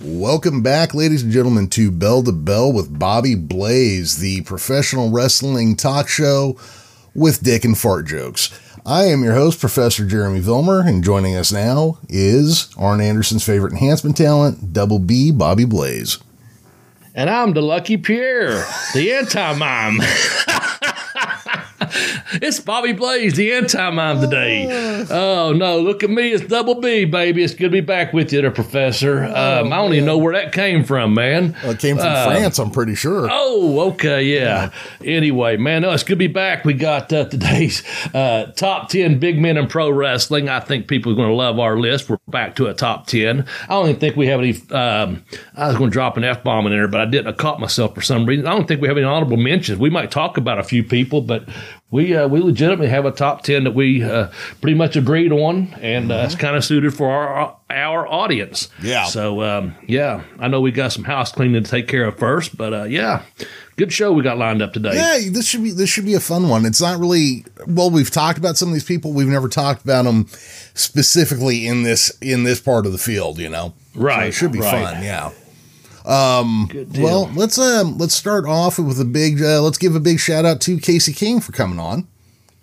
Welcome back, ladies and gentlemen, to Bell to Bell with Bobby Blaze, the professional wrestling talk show with dick and fart jokes. I am your host, Professor Jeremy Vilmer, and joining us now is Arn Anderson's favorite enhancement talent, Double B, Bobby Blaze. And I'm the Lucky Pierre, the anti-mime. It's Bobby Blaze, the anti-mime today. Oh, no, look at me. It's Double B, baby. It's good to be back with you there, Professor. I don't even know where that came from, man. It came from France, I'm pretty sure. Oh, okay, yeah. Anyway, man, no, it's good to be back. We got today's top 10 big men in pro wrestling. I think people are going to love our list. We're back to a top 10. I don't even think we have any I was going to drop an F-bomb in there, but I didn't. I caught myself for some reason. I don't think we have any honorable mentions. We might talk about a few people, but we legitimately have a top 10 that we pretty much agreed on, and it's kind of suited for our audience. Yeah. So, yeah, I know we got some house cleaning to take care of first, but, yeah, good show we got lined up today. Yeah, this should be a fun one. It's not really – well, we've talked about some of these people. We've never talked about them specifically in this part of the field, you know. Right. So it should be fun, yeah. Well, let's start off with a big, let's give a big shout out to Casey King for coming on.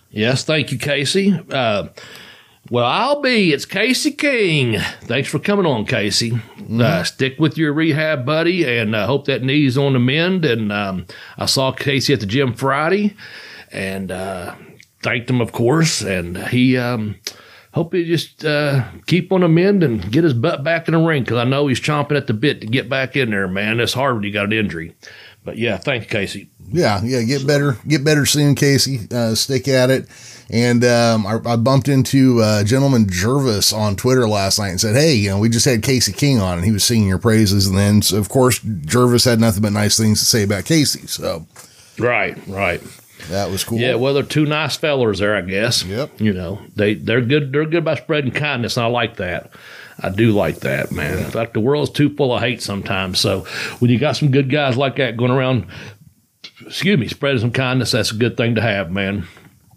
Yes. Thank you, Casey. Well, it's Casey King. Thanks for coming on, Casey. Stick with your rehab, buddy. And I hope that knee's on the mend. And, I saw Casey at the gym Friday and, thanked him, of course. And he, hope he just keep on the mend and get his butt back in the ring, because I know he's chomping at the bit to get back in there, man. It's hard when you got an injury. But, yeah, thank you, Casey. Yeah, get better soon, Casey. Stick at it. And I bumped into gentleman Jervis on Twitter last night and said, hey, you know, we just had Casey King on, and he was singing your praises. And then, so of course, Jervis had nothing but nice things to say about Casey. So Right. That was cool. Yeah, well, they're two nice fellers there, I guess. Yep. You know, they're good. They're good about spreading kindness, and I like that. I do like that, man. Yeah. In fact, the world's too full of hate sometimes. So when you got some good guys like that going around, spreading some kindness, that's a good thing to have, man.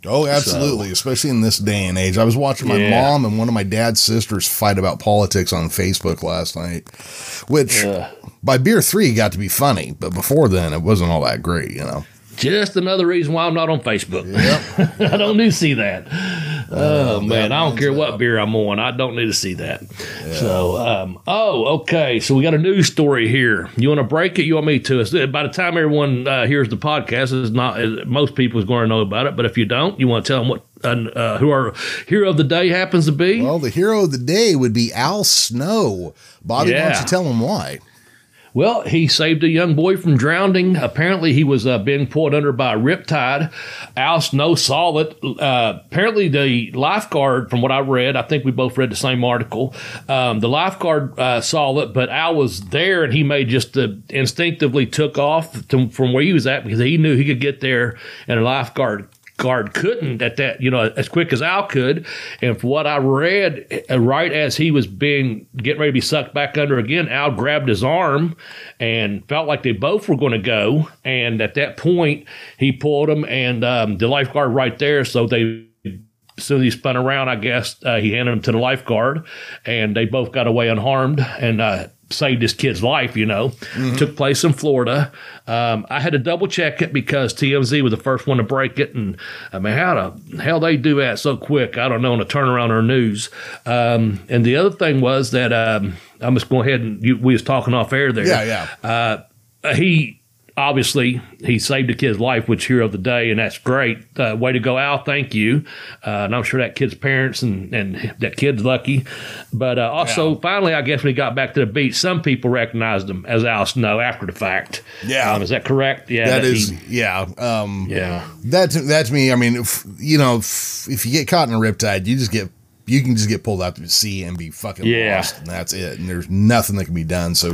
Oh, absolutely, especially in this day and age. I was watching my mom and one of my dad's sisters fight about politics on Facebook last night, which by beer 3 got to be funny, but before then it wasn't all that great, you know. Just another reason why I'm not on Facebook. Yep. I don't need to see that. Oh, man, I don't care what beer I'm on. I don't need to see that. Yeah. So, okay. So we got a news story here. You want to break it? You want me to? By the time everyone hears the podcast, most people is going to know about it. But if you don't, you want to tell them what who our hero of the day happens to be? Well, the hero of the day would be Al Snow. Bobby, why don't you tell him why? Well, he saved a young boy from drowning. Apparently, he was being pulled under by a riptide. Al Snow saw it. Apparently, the lifeguard, from what I read, I think we both read the same article. The lifeguard saw it, but Al was there, and he instinctively took off from where he was at, because he knew he could get there, and a lifeguard couldn't at that, you know, as quick as Al could. And from what I read, right as he was getting ready to be sucked back under again, Al grabbed his arm and felt like they both were going to go. And at that point, he pulled him, and the lifeguard right there. So as soon as he spun around, I guess he handed him to the lifeguard, and they both got away unharmed and saved this kid's life, you know. Took place in Florida. I had to double check it because TMZ was the first one to break it. And I mean, how the hell they do that so quick? I don't know, on a turnaround or news. And the other thing was that, I'm just going ahead and we was talking off air there. Yeah. He saved a kid's life, which hero of the day, and that's great. Way to go, Al. Thank you. And I'm sure that kid's parents and that kid's lucky. But finally, I guess when he got back to the beach, some people recognized him as Al Snow after the fact. Yeah. Is that correct? Yeah. That is. Yeah. That to me, I mean, if you get caught in a riptide, you can just get pulled out to the sea and be fucking lost, and that's it. And there's nothing that can be done. So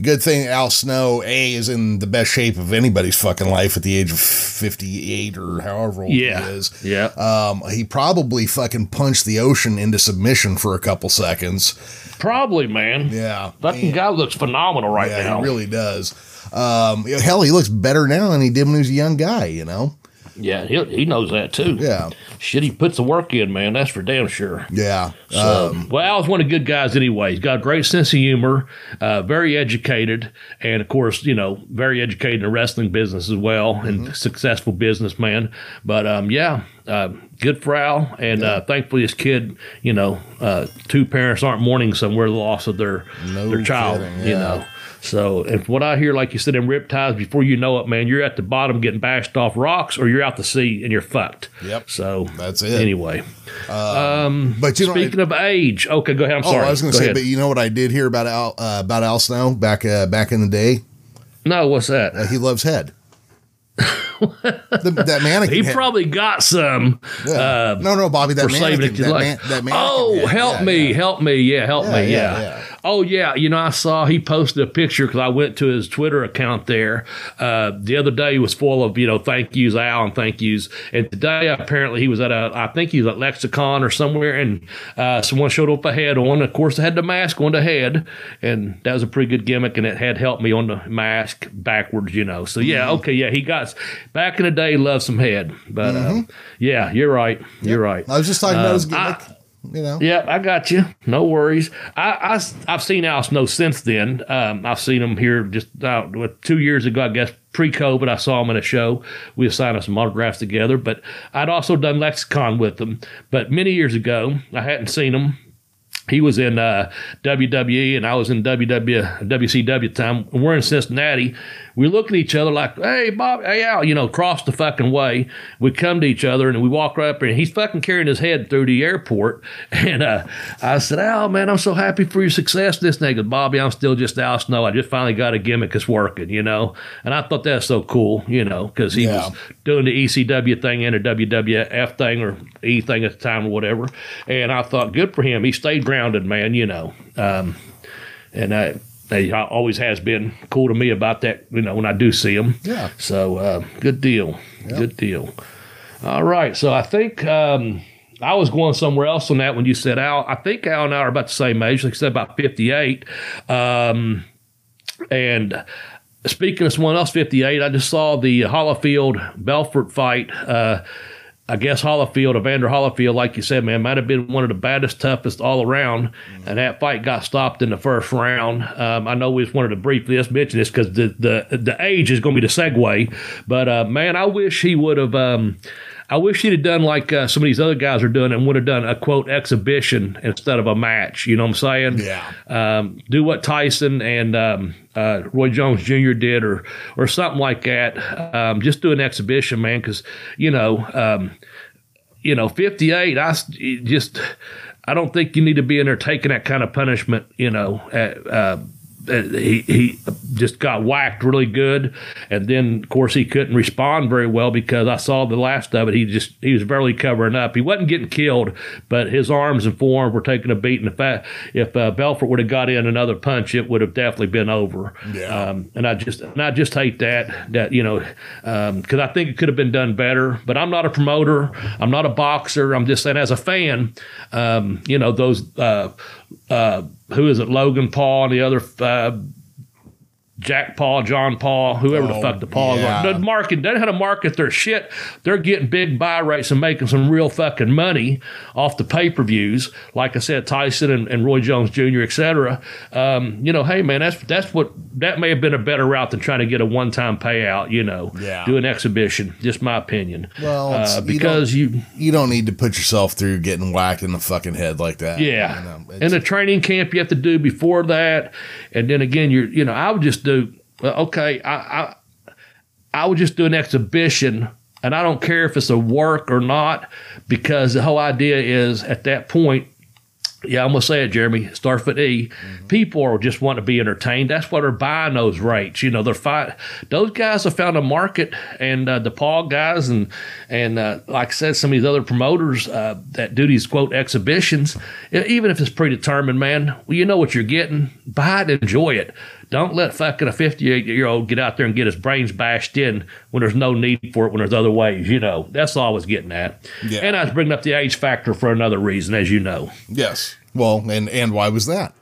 good thing Al Snow, is in the best shape of anybody's fucking life at the age of 58 or however old he is. Yeah. He probably fucking punched the ocean into submission for a couple seconds. Probably, man. Yeah. Fucking guy looks phenomenal right now. He really does. Hell, he looks better now than he did when he was a young guy, you know? Yeah, he knows that too. Yeah. Shit, he puts the work in, man. That's for damn sure. Yeah. So, well, Al's one of the good guys anyway. He's got a great sense of humor, very educated, and, of course, you know, very educated in the wrestling business as well, mm-hmm. and successful businessman. But, yeah, good for Al. And thankfully his kid, you know, two parents aren't mourning somewhere the loss of their child, kidding, you know. So, and what I hear, like you said, in riptides, before you know it, man, you're at the bottom getting bashed off rocks, or you're out to sea and you're fucked. Yep. So that's it. Anyway, but you speaking of age, okay, go ahead. I'm sorry. I was going to say, but you know what I did hear about Al Snow back in the day? No, what's that? He loves head. That mannequin. He probably got some. Yeah. No, Bobby. That mannequin. That mannequin. Oh, help me! Yeah, help me! Yeah. Oh, yeah. You know, I saw he posted a picture because I went to his Twitter account there. The other day was full of, you know, thank yous, Al, and thank yous. And today, apparently, he was at I think he was at Lexicon or somewhere, and someone showed up a head on. Of course, they had the mask on the head, and that was a pretty good gimmick, and it had helped me on the mask backwards, you know. So, yeah, mm-hmm. okay, yeah, he got back in the day, loved some head. But, mm-hmm. Yeah, you're right. You're right. I was just talking about his gimmick. You know. Yeah, I got you. No worries. I've seen Al Snow since then. I've seen him here just 2 years ago, I guess, pre-COVID. I saw him in a show. We signed some autographs together, but I'd also done Lexicon with him. But many years ago, I hadn't seen him. He was in WWE, and I was in WCW time. We're in Cincinnati. We look at each other like, hey, Bob, hey, Al, you know, cross the fucking way. We come to each other, and we walk right up there, and he's fucking carrying his head through the airport. And I said, Al, man, I'm so happy for your success. This nigga, Bobby, I'm still just Al Snow. I just finally got a gimmick that's working, you know. And I thought that was so cool, you know, because he was doing the ECW thing and a WWF thing or E thing at the time or whatever. And I thought, good for him. He stayed grounded, man, you know. He always has been cool to me about that, you know, when I do see him. Yeah. So good deal. Yep. Good deal. All right. So I think I was going somewhere else on that when you said Al. I think Al and I are about the same age, like I said, about 58. And speaking of someone else, 58, I just saw the Holyfield-Belfort fight. I guess Holyfield, Evander Holyfield, like you said, man, might have been one of the baddest, toughest all around, and that fight got stopped in the first round. I know we just wanted to briefly mention this because the age is going to be the segue, but man, I wish he would have. I wish he'd have done like some of these other guys are doing and would have done a, quote, exhibition instead of a match. You know what I'm saying? Yeah. Do what Tyson and Roy Jones Jr. did or something like that. Just do an exhibition, man, because, you know, 58, I don't think you need to be in there taking that kind of punishment, you know, he just got whacked really good, and then of course he couldn't respond very well because I saw the last of it. He was barely covering up. He wasn't getting killed, but his arms and forearm were taking a beating. If Belfort would have got in another punch, it would have definitely been over. Yeah. And I just hate that you know, because I think it could have been done better. But I'm not a promoter. I'm not a boxer. I'm just saying as a fan, you know those. Who is it? Logan Paul and the other Jack Paul, John Paul, whoever the fuck the Paul is. They know how to market their shit. They're getting big buy rates and making some real fucking money off the pay-per-views. Like I said, Tyson and Roy Jones Jr., et cetera. You know, hey, man, that may have been a better route than trying to get a one-time payout, you know. Yeah. Do an exhibition. Just my opinion. Well, because you don't need to put yourself through getting whacked in the fucking head like that. Yeah. You know, and the training camp you have to do before that. And then again, you know, I would just I would just do an exhibition, and I don't care if it's a work or not, because the whole idea is at that point, I'm going to say it, Jeremy, start with E, mm-hmm. people are just want to be entertained. That's why they're buying those rates. You know, those guys have found a market, and the Paul guys and like I said, some of these other promoters that do these, quote, exhibitions, even if it's predetermined, man, well, you know what you're getting. Buy it, enjoy it. Don't let fucking a 58-year-old get out there and get his brains bashed in when there's no need for it, when there's other ways, you know. That's all I was getting at. Yeah. And I was bringing up the age factor for another reason, as you know. Yes. Well, and why was that?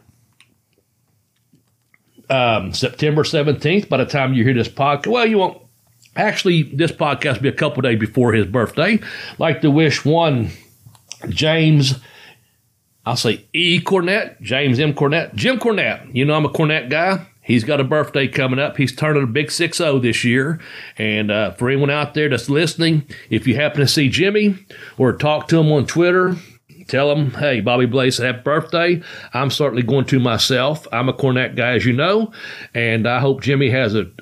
September 17th, by the time you hear this podcast, well, you won't Actually, this podcast will be a couple days before his birthday. I'd like to wish one James, I'll say E. Cornett, James M. Cornett, Jim Cornett. You know I'm a Cornett guy. He's got a birthday coming up. He's turning a big 6-0 this year. And for anyone out there that's listening, if you happen to see Jimmy or talk to him on Twitter, tell him, hey, Bobby Blaze, happy birthday. I'm certainly going to myself. I'm a Cornett guy, as you know, and I hope Jimmy has an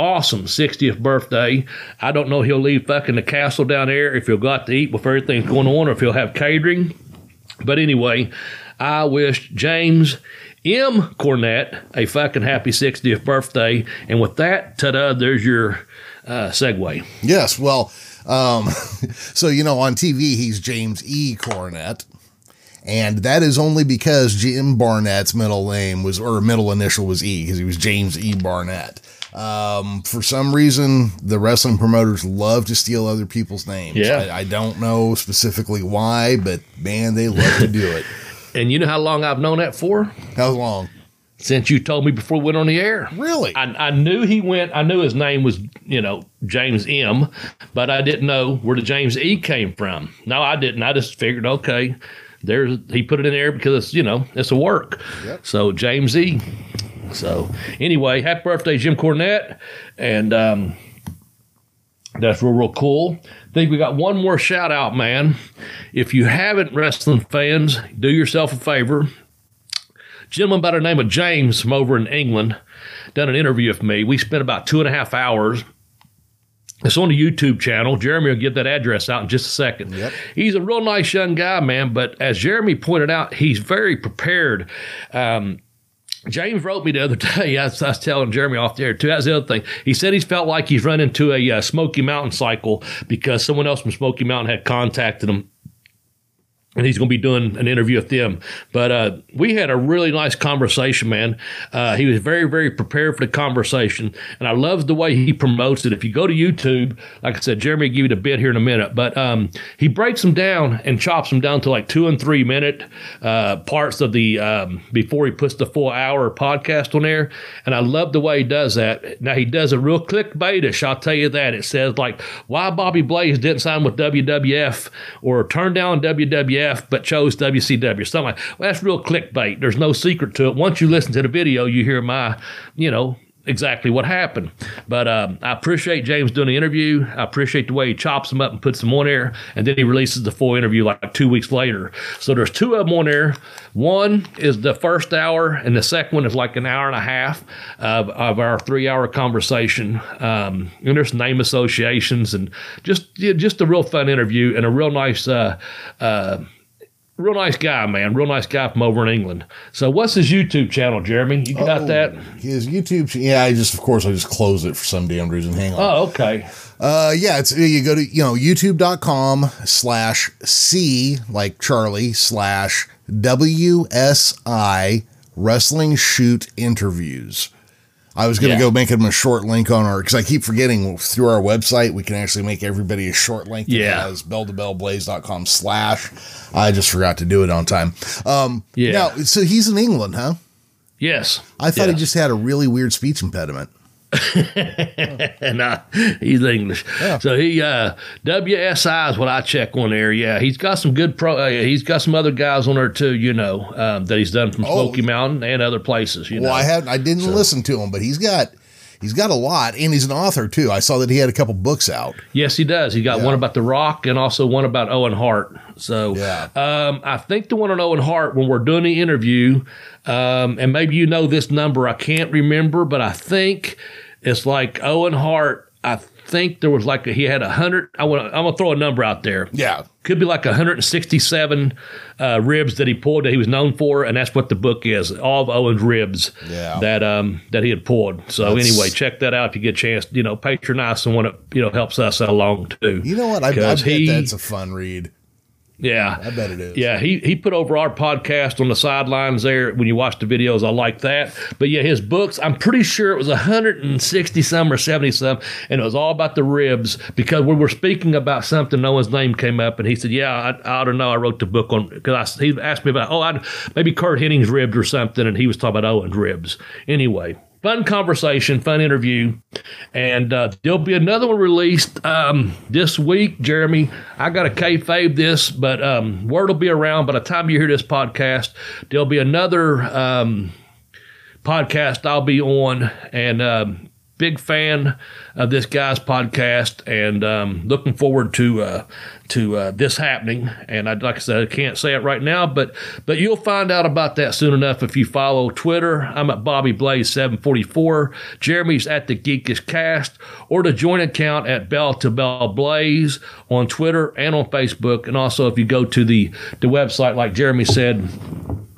awesome 60th birthday. I don't know if he'll leave fucking the castle down there, if he'll got to eat with everything's going on, or if he'll have catering. But anyway, I wish James M. Cornett a fucking happy 60th birthday. And with that, ta-da, there's your segue. Yes, well... So, you know, on TV, he's James E. Cornett, and that is only because Jim Barnett's middle name was, or middle initial was E, because he was James E. Barnett. For some reason, the wrestling promoters love to steal other people's names. Yeah. I don't know specifically why, but man, they love to do it. And you know how long I've known that for? How long? Since you told me before we went on the air. Really? I knew he went, I knew his name was, you know, James M., but I didn't know where the James E. came from. No, I didn't. I just figured, okay, there's, he put it in there because it's, you know, it's a work. Yep. So James E. So anyway, happy birthday, Jim Cornett. And that's real, real cool. I think we got one more shout out, man. If you haven't, wrestling fans, do yourself a favor. Gentleman by the name of James from over in England done an interview with me. We spent about 2.5 hours. It's on the YouTube channel. Jeremy will get that address out in just a second. Yep. He's a real nice young guy, man, but as Jeremy pointed out, he's very prepared. James wrote me the other day. I was telling Jeremy off the air, too. That's the other thing. He said he's felt like he's run into a Smoky Mountain cycle because someone else from Smoky Mountain had contacted him. And he's going to be doing an interview with them. But we had a really nice conversation, man. He was very, very prepared for the conversation. And I love the way he promotes it. If you go to YouTube, like I said, Jeremy will give you the bit here in a minute. But he breaks them down and chops them down to like 2 and 3 minute parts of the before he puts the full hour podcast on there. And I love the way he does that. Now, he does a real clickbaitish, I'll tell you that. It says like, why Bobby Blaze didn't sign with WWF or turn down WWF, but chose WCW. Something like, well, that's real clickbait. There's no secret to it. Once you listen to the video, you hear my, you know, exactly what happened. But I appreciate James doing the interview. I appreciate the way he chops them up and puts them on air, and then he releases the full interview like 2 weeks later. So there's two of them on air. One is the first hour, and the second one is like an hour and a half of our 3-hour conversation. And there's name associations and just a real fun interview and a real nice guy, man. Real nice guy from over in England. So what's his YouTube channel, Jeremy? You got that? His YouTube channel. Yeah, I just close it for some damn reason. Hang on. Oh, okay. Yeah, it's, you go to, you know, youtube.com/C, like Charlie, /WSI Wrestling Shoot Interviews. I was going to go make him a short link on our, because I keep forgetting through our website, we can actually make everybody a short link. Yeah. It's belltobellblaze.com/. I just forgot to do it on time. Yeah. Now, so he's in England, huh? Yes. I thought he just had a really weird speech impediment. Nah, he's English. Yeah. So he WSI is what I check on there. Yeah, he's got some good he's got some other guys on there too, you know, that he's done from Smoky Mountain and other places, you know. I didn't listen to him, but he's got a lot, and he's an author too. I saw that he had a couple books out. Yes, he does. He got one about The Rock and also one about Owen Hart. So I think the one on Owen Hart, when we're doing the interview, and maybe you know this number, I can't remember, but I think it's like Owen Hart, I think there was like he had 100. I'm gonna throw a number out there. Yeah, could be like 167 ribs that he pulled that he was known for, and that's what the book is, all of Owen's ribs that he had pulled. So anyway, check that out if you get a chance. You know, patronize someone that, you know, helps us along too. You know what? I bet that's a fun read. Yeah, I bet it is. Yeah, he put over our podcast on the sidelines there when you watch the videos. I like that. But yeah, his books, I'm pretty sure it was 160 some or 70 some, and it was all about the ribs, because we were speaking about something, no one's name came up, and he said, yeah, I don't know, I wrote the book on, because he asked me about maybe Kurt Henning's ribs or something, and he was talking about Owen's ribs. Anyway. Fun conversation, fun interview, and there'll be another one released this week, Jeremy. I got to kayfabe this, but word will be around by the time you hear this podcast. There'll be another podcast I'll be on, and big fan of this guy's podcast, and looking forward to this happening. And I'd like I said, I can't say it right now, but you'll find out about that soon enough if you follow Twitter. I'm at Bobby Blaze 744. Jeremy's at the Geekish Cast, or the joint account at Bell to Bell Blaze on Twitter and on Facebook. And also, if you go to the website, like Jeremy said,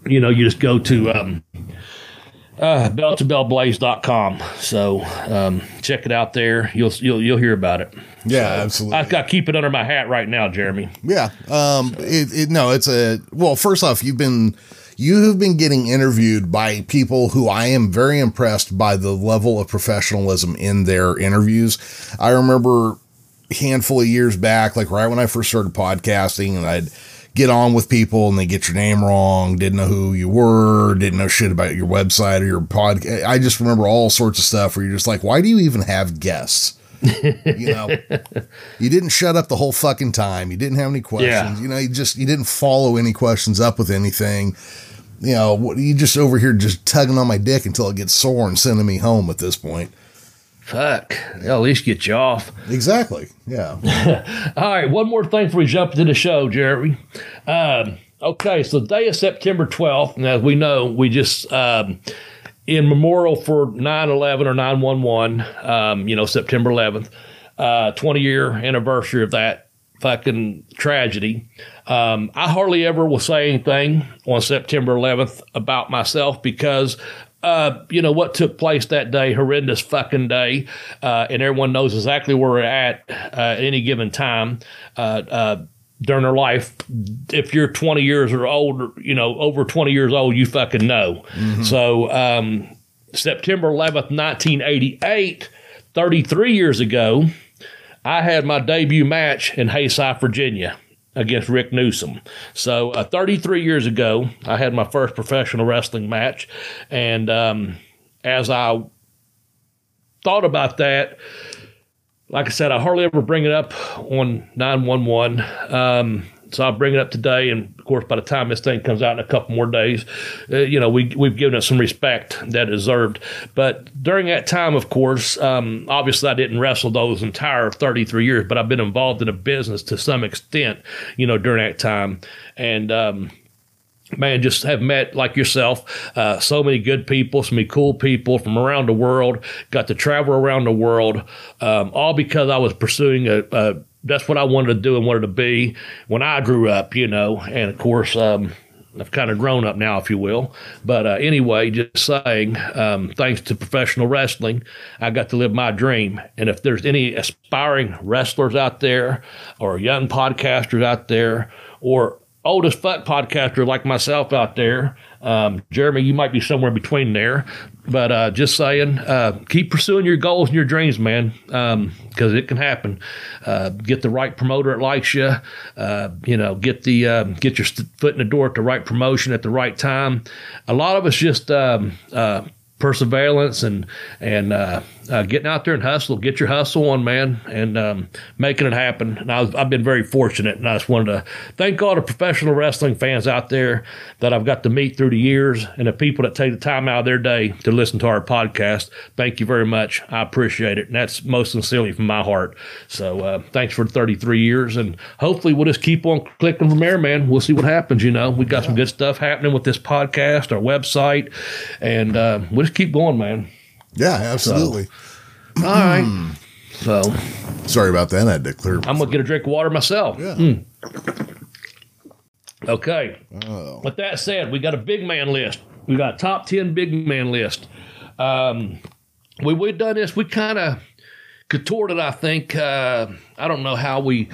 you know, you just go to belltobellblaze.com. So check it out there. You'll hear about it. Yeah, so absolutely. I've got to keep it under my hat right now, Jeremy. Yeah. First off, you have been getting interviewed by people who I am very impressed by the level of professionalism in their interviews. I remember a handful of years back, like right when I first started podcasting, and I'd get on with people and they get your name wrong, didn't know who you were, didn't know shit about your website or your podcast. I just remember all sorts of stuff where you're just like, why do you even have guests? You know, you didn't shut up the whole fucking time. You didn't have any questions. Yeah. You know, you didn't follow any questions up with anything. You know, you just over here just tugging on my dick until it gets sore and sending me home at this point. Fuck, they'll at least get you off. Exactly, yeah. All right, one more thing before we jump into the show, Jeremy. Okay, so the day is September 12th, and as we know, we just, in memorial for 9/11 or 9/11, you know, September 11th, 20-year anniversary of that fucking tragedy. I hardly ever will say anything on September 11th about myself because you know, what took place that day, horrendous fucking day, and everyone knows exactly where we're at any given time during their life. If you're 20 years or older, you know, over 20 years old, you fucking know. Mm-hmm. So September 11th, 1988, 33 years ago, I had my debut match in Hayside, Virginia, against Rick Newsom. So 33 years ago, I had my first professional wrestling match. And as I thought about that, like I said, I hardly ever bring it up on 9/11. So I'll bring it up today. And of course, by the time this thing comes out in a couple more days, you know, we've given it some respect that it deserved. But during that time, of course, obviously I didn't wrestle those entire 33 years, but I've been involved in the business to some extent, you know, during that time. And, man, just have met, like yourself, so many good people, so many cool people from around the world, got to travel around the world, all because I was pursuing that's what I wanted to do and wanted to be when I grew up, you know. And, of course, I've kind of grown up now, if you will. But anyway, just saying, thanks to professional wrestling, I got to live my dream. And if there's any aspiring wrestlers out there or young podcasters out there or old as fuck podcaster like myself out there, Jeremy, you might be somewhere between there, but just saying, keep pursuing your goals and your dreams, man, because it can happen. Get the right promoter that likes you. You know, get your foot in the door at the right promotion at the right time. A lot of us just perseverance and getting out there and hustle. Get your hustle on, man, and making it happen. And I've been very fortunate, and I just wanted to thank all the professional wrestling fans out there that I've got to meet through the years, and the people that take the time out of their day to listen to our podcast. Thank you very much. I appreciate it, and that's most sincerely from my heart. So thanks for 33 years, and hopefully we'll just keep on clicking from there, man. We'll see what happens. You know, we got some good stuff happening with this podcast, our website, and we'll just keep going, man. Yeah, absolutely. So, all right. So, sorry about that. I had to clear. I'm gonna get a drink of water myself. Yeah. Okay. Oh. With that said, we got a big man list. We got a top 10 big man list. We've done this. We kind of contoured it. I think I don't know how we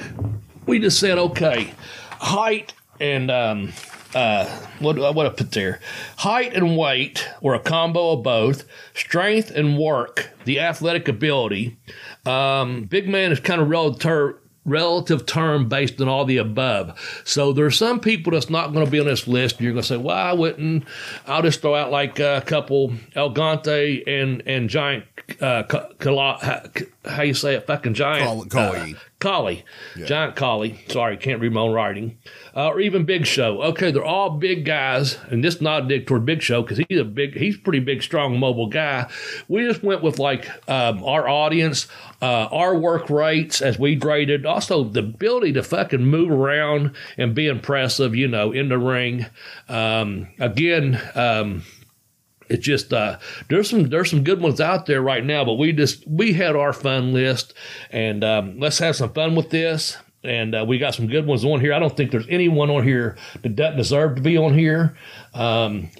just said okay, height and what I put there, height and weight, or a combo of both, strength and work, the athletic ability. Big man is kind of relative term based on all the above. So there's some people that's not going to be on this list. You're going to say, well, I wouldn't. I'll just throw out like a couple, Elgante and Giant, how you say it? Fucking Giant. Collie. Collie. Yeah. Giant Collie. Sorry, can't read my own writing. Or even Big Show. Okay, they're all big guys, and this is not a dig toward Big Show because he's a pretty big, strong, mobile guy. We just went with like our audience, our work rates as we graded, also the ability to fucking move around and be impressive, you know, in the ring. It's just there's some good ones out there right now, but we had our fun list, and let's have some fun with this. And we got some good ones on here. I don't think there's anyone on here that doesn't deserve to be on here.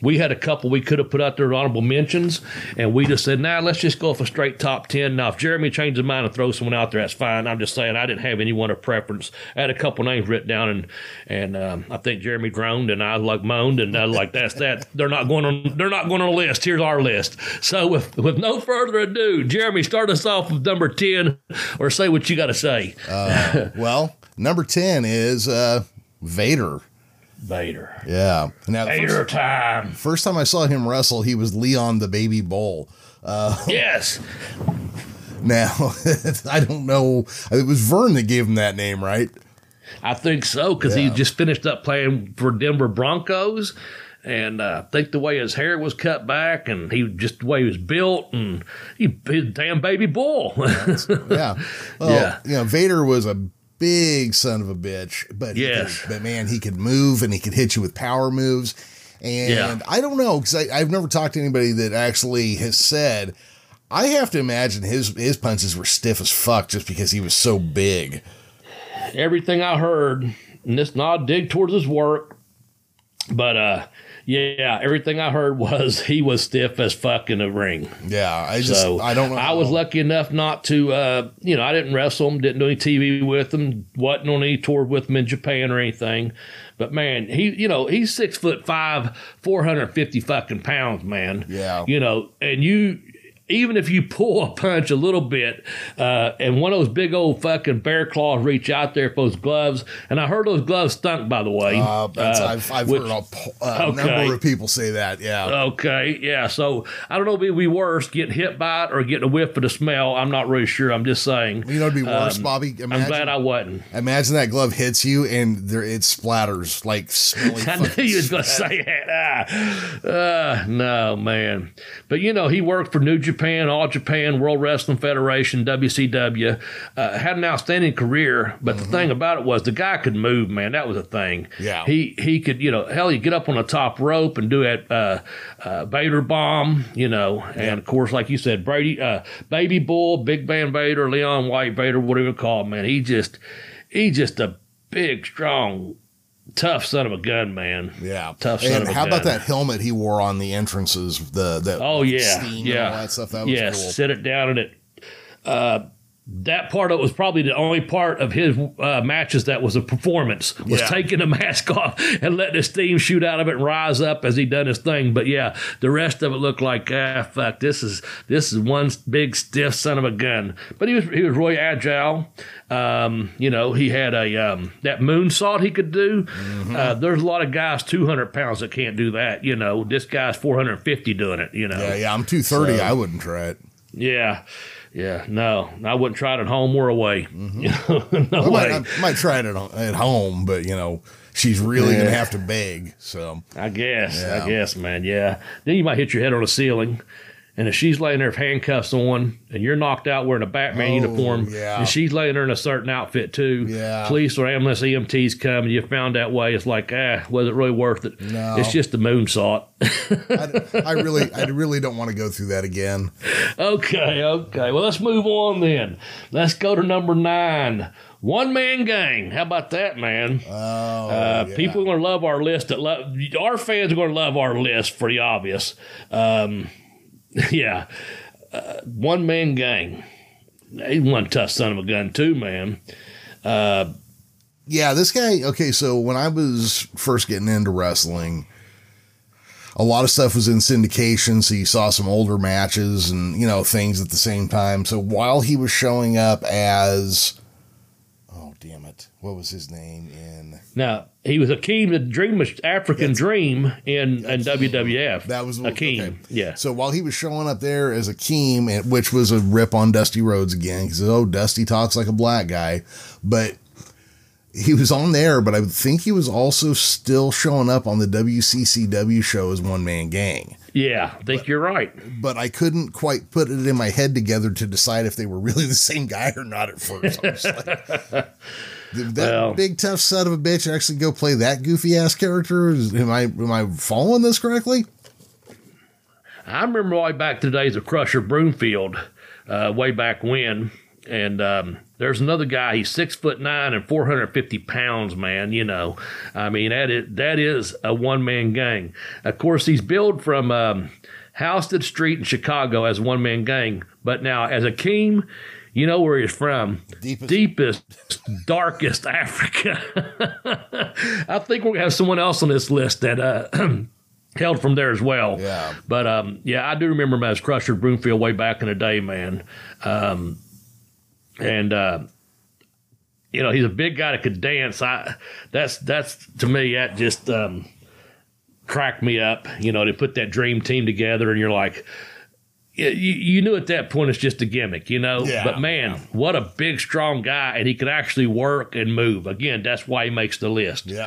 We had a couple we could have put out there as honorable mentions, and we just said, nah, let's just go for a straight top 10. Now, if Jeremy changes his mind and throws someone out there, that's fine. I'm just saying I didn't have anyone of preference. I had a couple names written down, and I think Jeremy groaned, and I like moaned, and I like that's that. They're not going on a list. Here's our list. So with no further ado, Jeremy, start us off with number 10, or say what you got to say. Well. Number 10 is Vader. Vader. Yeah. Now, Vader time. First time I saw him wrestle, he was Leon the Baby Bull. Yes. Now, I don't know. It was Vern that gave him that name, right? I think so, because he just finished up playing for Denver Broncos. And I think the way his hair was cut back and the way he was built, and he's a damn baby bull. Yeah. Well, you know, Vader was a big son of a bitch, but man, he could move and he could hit you with power moves. And I don't know, because I've never talked to anybody that actually has said, I have to imagine his punches were stiff as fuck just because he was so big. Everything I heard, and it's not a dig towards his work, but everything I heard was he was stiff as fuck in the ring. Yeah, I don't know. I was lucky enough not to, I didn't wrestle him, didn't do any TV with him, wasn't on any tour with him in Japan or anything. But man, he's 6'5", 450 fucking pounds, man. Yeah, and even if you pull a punch a little bit, and one of those big old fucking bear claws reach out there for those gloves, and I heard those gloves stunk, by the way. I've heard a number of people say that, yeah. Okay, yeah. So I don't know if it'd be worse, getting hit by it or getting a whiff of the smell. I'm not really sure. I'm just saying. You know it'd be worse, Bobby? I'm glad I wasn't. Imagine that glove hits you, and it splatters like smelly I knew you was going to say that. No, man. But, he worked for New Japan. All Japan, World Wrestling Federation, WCW, had an outstanding career. But the thing about it was the guy could move, man. That was a thing. Yeah, he could, he'd get up on the top rope and do that Vader bomb, And of course, like you said, Brady, Baby Bull, Big Man Vader, Leon White Vader, whatever you call him, man. He's just a big, strong, tough son of a gun, man. Yeah. Tough son of a gun. And how about that helmet he wore on the entrances? Steam and all that stuff. That was cool. Sit it down and it. That part of it was probably the only part of his matches that was a performance, was taking the mask off and letting the steam shoot out of it and rise up as he done his thing. But yeah, the rest of it looked like, fuck, this is one big stiff son of a gun. But he was really agile. He had that moonsault he could do. There's a lot of guys 200 pounds that can't do that. This guy's 450 doing it. Yeah, I'm 230. So, I wouldn't try it. Yeah. Yeah, no, I wouldn't try it at home or away. No way. I might try it at home, but, she's really going to have to beg. So I guess, man, yeah. Then you might hit your head on the ceiling, and if she's laying there with handcuffs on, and you're knocked out wearing a Batman uniform, and she's laying there in a certain outfit too, police or ambulance EMTs come, and you're found that way, it's like, was it really worth it? No. It's just the moonsault. I really don't want to go through that again. Okay. Well, let's move on then. Let's go to number 9, One Man Gang. How about that, man? People are going to love our list. Our fans are going to love our list for the obvious. One Man Gang. He's one tough son of a gun too, man. This guy. Okay, so when I was first getting into wrestling, a lot of stuff was in syndication, so you saw some older matches and, things at the same time. So while he was showing up as, damn it, what was his name in? Now, he was Akeem, the Dream of African Dream in WWF. That was Akeem. Okay. Yeah. So while he was showing up there as Akeem, which was a rip on Dusty Rhodes again, because, oh, Dusty talks like a black guy, but he was on there, but I think he was also still showing up on the WCCW show as One Man Gang. Yeah, I think you're right. But I couldn't quite put it in my head together to decide if they were really the same guy or not at first. I was like, did that big tough son of a bitch actually go play that goofy ass character? Am I following this correctly? I remember way back to the days of Crusher Broomfield, way back when. And there's another guy, he's 6'9" and 450 pounds, man, you know. I mean, that is a one-man gang. Of course, he's billed from Houston Street in Chicago as One Man Gang, but now as Akeem, you know where he's from. Deepest darkest Africa. I think we're going to have someone else on this list that held from there as well. Yeah. But, yeah, I do remember him as Crusher Broomfield way back in the day, man. And, you know, he's a big guy that could dance. That's to me, that just cracked me up. You know, they put that dream team together and you're like, you knew at that point it's just a gimmick, you know. Yeah, but, man, what a big, strong guy. And he could actually work and move. Again, that's why he makes the list. Yeah.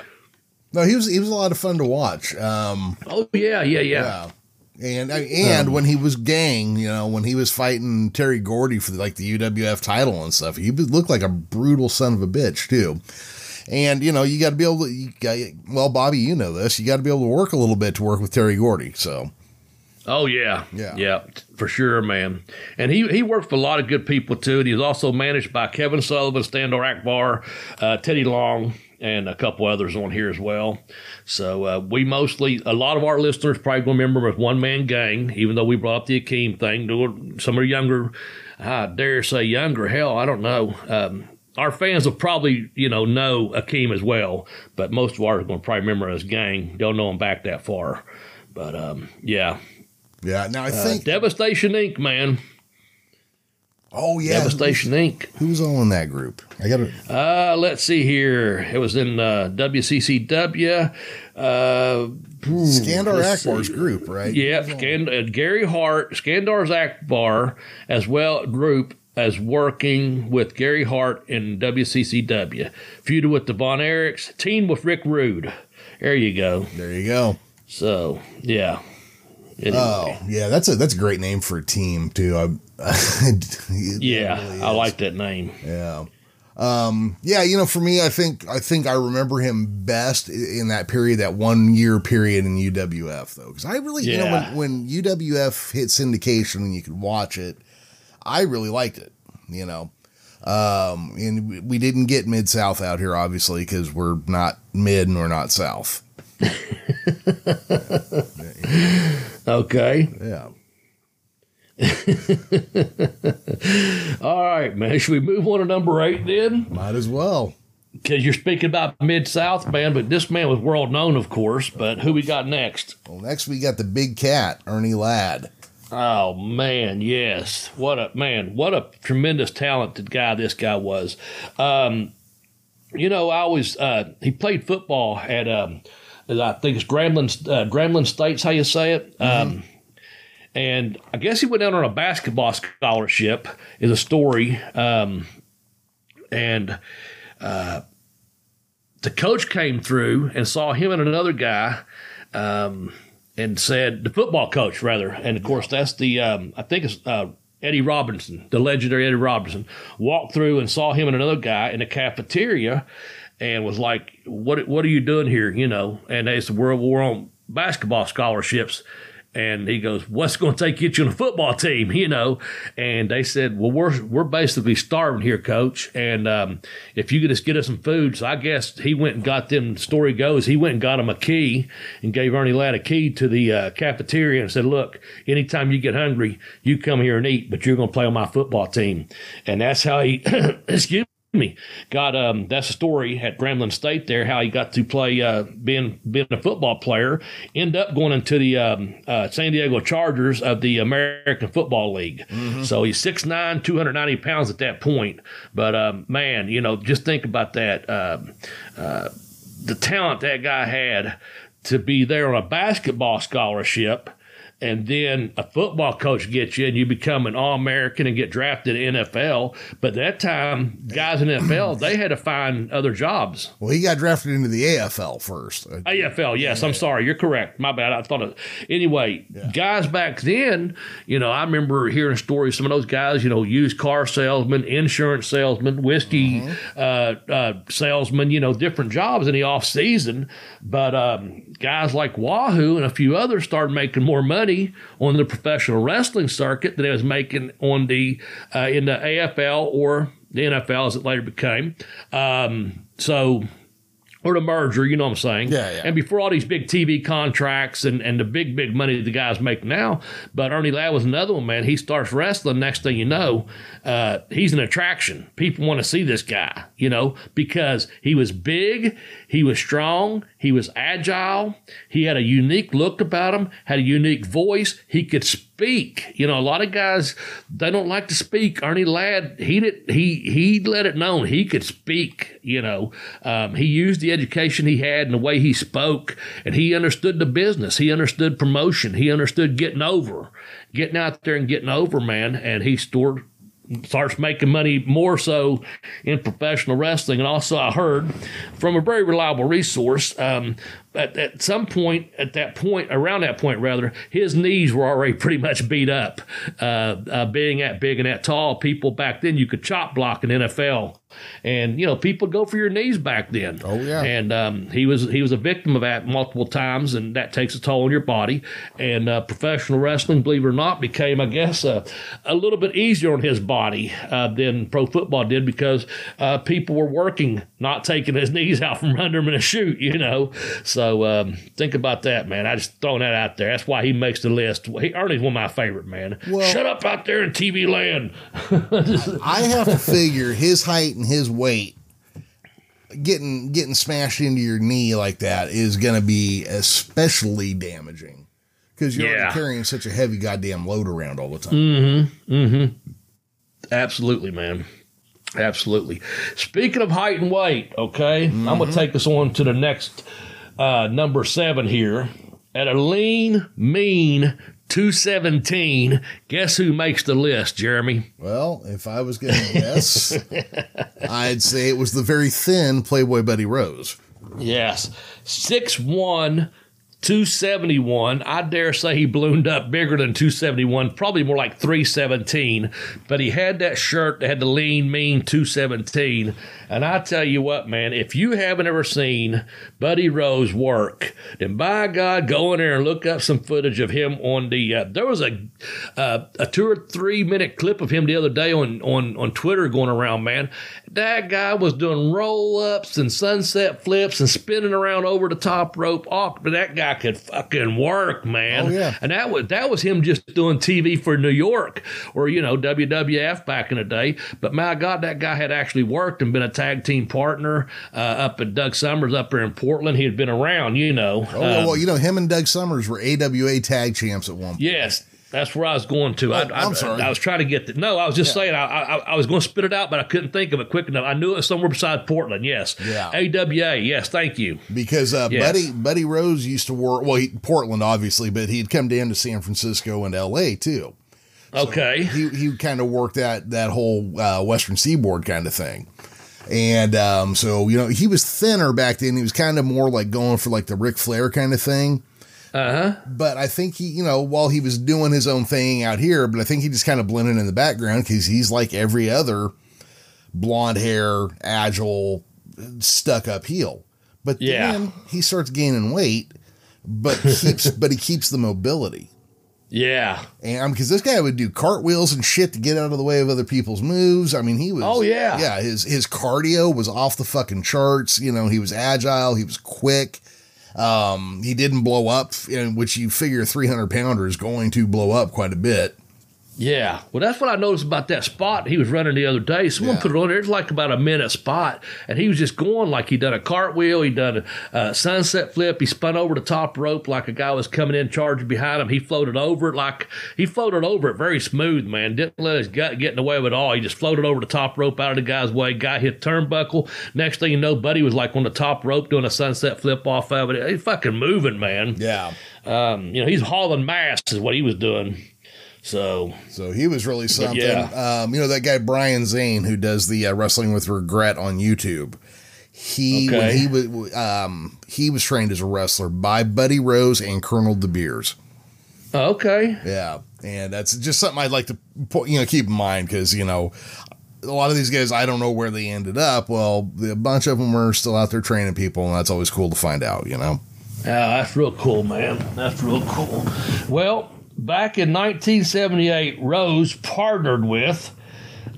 No, he was a lot of fun to watch. Oh, yeah. And when he was gang, you know, when he was fighting Terry Gordy for like the UWF title and stuff, he looked like a brutal son of a bitch too. And, you know, you got to be able to, well, Bobby, you know this, you got to be able to work a little bit to work with Terry Gordy. So. Oh, yeah. Yeah. Yeah, for sure, man. And he worked for a lot of good people too. And he was also managed by Kevin Sullivan, Standor Akbar, Teddy Long, and a couple others on here as well. So a lot of our listeners probably going to remember with One Man Gang, even though we brought up the Akeem thing. Some are younger, I dare say younger, hell, I don't know. Our fans will probably, you know Akeem as well, but most of ours are going to probably remember his gang. Don't know him back that far. But, yeah. Yeah, now I think... Devastation, Inc., man. Oh, yeah. Devastation Inc. Who's all in that group? I got to. Let's see here. It was in WCCW. Skandor Akbar's group, right? Yeah. Gary Hart, Skandor Akbar, as well, group as working with Gary Hart in WCCW. Feuded with the Von Erichs. Teamed with Rick Rude. There you go. There you go. So, yeah. Anyway. Oh, yeah. That's a great name for a team, too. Really, I like that name. Yeah. Yeah, you know, for me, I think I remember him best in that period, that 1 year period in UWF, though, because I really, you know, when UWF hit syndication and you could watch it, I really liked it, you know. And we didn't get Mid-South out here, obviously, because we're not mid and we're not south. Okay. Yeah. All right, man. Should we move on to number 8 then? Might as well. Because you're speaking about Mid-South, man, but this man was world known, of course. But who we got next? Well, next we got the big cat, Ernie Ladd. Oh, man, yes. What a tremendous talented guy this guy was. You know, I always he played football at I think it's Grambling State's how you say it. Mm-hmm. And I guess he went down on a basketball scholarship is a story. And the coach came through and saw him and another guy and said, the football coach, rather. And, of course, that's the I think it's Eddie Robinson, the legendary Eddie Robinson, walked through and saw him and another guy in the cafeteria and was like, what are you doing here, you know? And they said, we're on basketball scholarships. And he goes, what's going to take you to the football team, you know? And they said, well, we're basically starving here, coach. And if you could just get us some food. So I guess he went and got them, story goes, he went and got him a key and gave Ernie Ladd a key to the cafeteria and said, look, anytime you get hungry, you come here and eat, but you're going to play on my football team. And that's how he, excuse me, got that's a story at Grambling State there, how he got to play being a football player, end up going into the San Diego Chargers of the American Football League. Mm-hmm. So he's 6'9", 290 pounds at that point. But man, you know, just think about that, the talent that guy had to be there on a basketball scholarship. And then a football coach gets you, and you become an All-American and get drafted in the NFL. But that time, guys in the NFL, they had to find other jobs. Well, he got drafted into the AFL first. AFL, yes. Yeah. I'm sorry. You're correct. My bad. I thought it. Anyway, yeah. Guys back then, you know, I remember hearing stories. Some of those guys, you know, used car salesmen, insurance salesmen, whiskey salesmen, you know, different jobs in the off-season. But guys like Wahoo and a few others started making more money on the professional wrestling circuit than it was making on the in the AFL or the NFL as it later became. So, or the merger, you know what I'm saying? Yeah, yeah. And before all these big TV contracts and the big money the guys make now, but Ernie Ladd was another one, man. He starts wrestling. Next thing you know, he's an attraction. People want to see this guy, you know, because he was big, he was strong, he was agile, he had a unique look about him, had a unique voice, he could speak. You know, a lot of guys, they don't like to speak. Ernie Ladd, he let it known he could speak. You know, he used the education he had and the way he spoke, and he understood the business. He understood promotion. He understood getting out there and getting over, man. And he starts making money more so in professional wrestling. And also I heard from a very reliable resource, around that point, his knees were already pretty much beat up. Being that big and that tall, people back then, you could chop block in NFL. And, you know, people go for your knees back then. Oh, yeah. And he was a victim of that multiple times, and that takes a toll on your body. And professional wrestling, believe it or not, became, I guess, a little bit easier on his body than pro football did, because people were working, not taking his knees out from under him in a shoot, you know. So think about that, man. I just throwing that out there. That's why he makes the list. Ernie's one of my favorite, man. Well, shut up out there in TV land. I have to figure his height and his weight, getting smashed into your knee like that is going to be especially damaging, because you're carrying such a heavy goddamn load around all the time. Mm-hmm. Mm-hmm. Absolutely, man. Absolutely. Speaking of height and weight, okay, mm-hmm. I'm going to take us on to the next number 7 here. At a lean, mean 217, guess who makes the list, Jeremy? Well, if I was going to guess, I'd say it was the very thin Playboy Buddy Rose. Yes. 6'1", 271. I dare say he ballooned up bigger than 271, probably more like 317. But he had that shirt that had the lean, mean 217. And I tell you what, man, if you haven't ever seen Buddy Rose work, then by God, go in there and look up some footage of him on the there was a 2 or 3 minute clip of him the other day on Twitter going around, man. That guy was doing roll-ups and sunset flips and spinning around over the top rope. Oh, but that guy could fucking work, man. Oh, yeah. And that was him just doing TV for New York or, you know, WWF back in the day. But my God, that guy had actually worked and been a tag team partner up at Doug Summers up there in Portland. He had been around, you know. Oh, well, you know, him and Doug Summers were AWA tag champs at one point. Yes. That's where I was going to. Oh, I'm sorry. I was trying to get that. No, I was just saying I was going to spit it out, but I couldn't think of it quick enough. I knew it was somewhere beside Portland. Yes. Yeah. AWA. Yes. Thank you. Because Buddy Rose used to work. Well, Portland, obviously, but he'd come down to San Francisco and L.A. too. So okay. He kind of worked that whole Western Seaboard kind of thing. And so, you know, he was thinner back then. He was kind of more like going for like the Ric Flair kind of thing. Uh-huh. But I think he, you know, while he was doing his own thing out here, but I think he just kind of blended in the background, because he's like every other blonde hair, agile, stuck up heel. But then he starts gaining weight, but he keeps the mobility. Yeah. And because this guy would do cartwheels and shit to get out of the way of other people's moves. I mean, he was. Oh, yeah. Yeah. His cardio was off the fucking charts. You know, he was agile. He was quick. He didn't blow up, which you figure 300 pounder is going to blow up quite a bit. Yeah. Well, that's what I noticed about that spot he was running the other day. Someone put it on there. It's like about a minute spot. And he was just going like he done a cartwheel. He done a sunset flip. He spun over the top rope like a guy was coming in charging behind him. He floated over it like – he floated over it very smooth, man. Didn't let his gut get in the way of it all. He just floated over the top rope out of the guy's way. Guy hit turnbuckle. Next thing you know, Buddy was like on the top rope doing a sunset flip off of it. He's fucking moving, man. Yeah. You know, he's hauling mass is what he was doing. So he was really something. Yeah. You know, that guy Brian Zane, who does the Wrestling with Regret on YouTube, he was trained as a wrestler by Buddy Rose and Colonel De Beers. Okay. Yeah, and that's just something I'd like to keep in mind, because a lot of these guys, I don't know where they ended up. Well, a bunch of them are still out there training people, and that's always cool to find out. That's real cool, man. That's real cool. Well. Back in 1978, Rose partnered with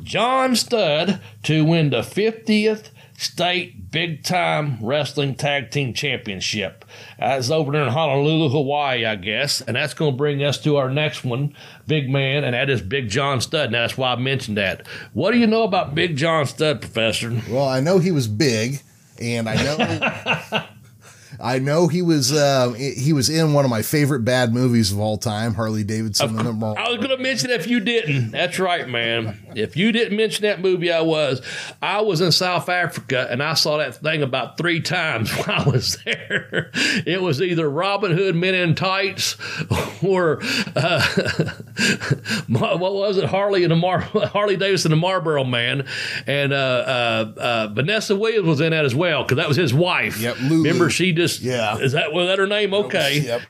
John Studd to win the 50th State Big Time Wrestling Tag Team Championship. That's over there in Honolulu, Hawaii, I guess. And that's going to bring us to our next one, big man, and that is Big John Studd. Now, that's why I mentioned that. What do you know about Big John Studd, Professor? Well, I know he was big, and I know... I know he was in one of my favorite bad movies of all time, Harley Davidson and the Marlboro. I was going to mention if you didn't. That's right, man. If you didn't mention that movie, I was in South Africa, and I saw that thing about 3 times while I was there. It was either Robin Hood Men in Tights or what was it? Harley Davidson and the Marlboro Man, and Vanessa Williams was in that as well, because that was his wife. Yep, Lulu. Remember, she just. Yeah. Was that her name? Okay. Yep.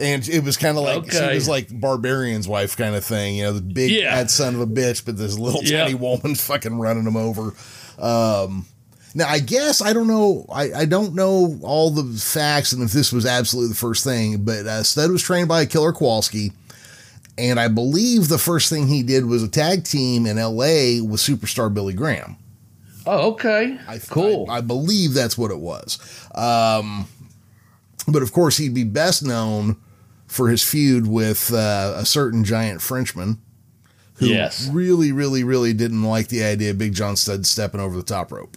And it was kind of like, she was like Barbarian's wife kind of thing, the big bad son of a bitch, but this little tiny woman fucking running him over. Now, I guess I don't know all the facts and if this was absolutely the first thing, but Studd was trained by Killer Kowalski. And I believe the first thing he did was a tag team in LA with Superstar Billy Graham. Oh, okay. Cool. I believe that's what it was. But of course, he'd be best known for his feud with a certain giant Frenchman who really, really, really didn't like the idea of Big John Studd stepping over the top rope.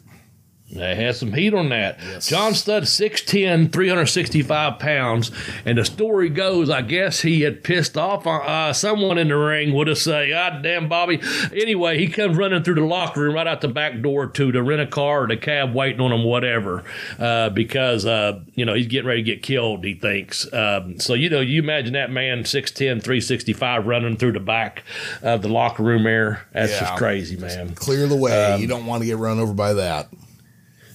They had some heat on that. Yes. John Studd, 6'10", 365 pounds, and the story goes, I guess he had pissed off someone in the ring, would have said, God damn, Bobby. Anyway, he comes running through the locker room right out the back door to the rent-a-car or the cab waiting on him, whatever, because, he's getting ready to get killed, he thinks. You imagine that man, 6'10", 365, running through the back of the locker room there. That's just crazy, man. Just clear the way. You don't want to get run over by that.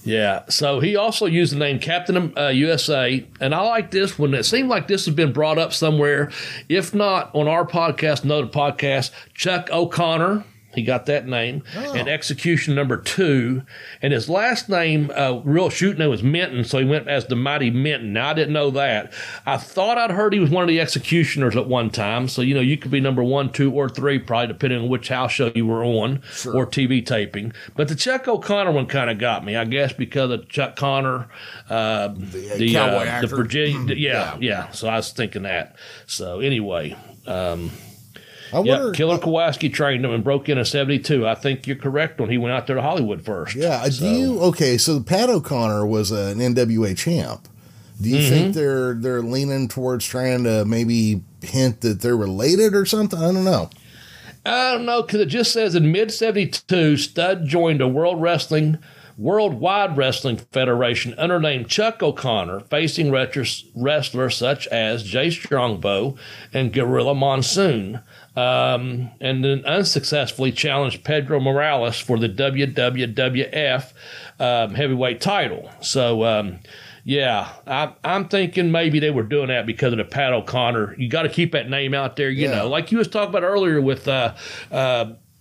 Yeah, so he also used the name Captain USA, and I like this one. It seemed like this has been brought up somewhere, if not on our podcast, another podcast. Chuck O'Connor, he got that name, and Execution Number 2, and his last name, real shooting name, was Minton, so he went as the Mighty Minton. Now, I didn't know that. I thought I'd heard he was one of the executioners at one time, so you could be number 1, 2, or 3, probably depending on which house show you were on or TV taping. But the Chuck O'Connor one kind of got me, I guess, because of Chuck Connor, the cowboy actor. The Virginia, So I was thinking that. So anyway. Killer Kowalski trained him and broke in 1972. I think you're correct when he went out there to Hollywood first. Yeah. So Pat O'Connor was an NWA champ. Do you think they're leaning towards trying to maybe hint that they're related or something? I don't know. I don't know, because it just says in mid-1972, Studd joined a Worldwide Wrestling Federation under name Chuck O'Connor, facing wrestlers such as Jay Strongbow and Gorilla Monsoon, and then unsuccessfully challenged Pedro Morales for the WWF heavyweight title. So, I'm thinking maybe they were doing that because of the Pat O'Connor. You got to keep that name out there, like you was talking about earlier with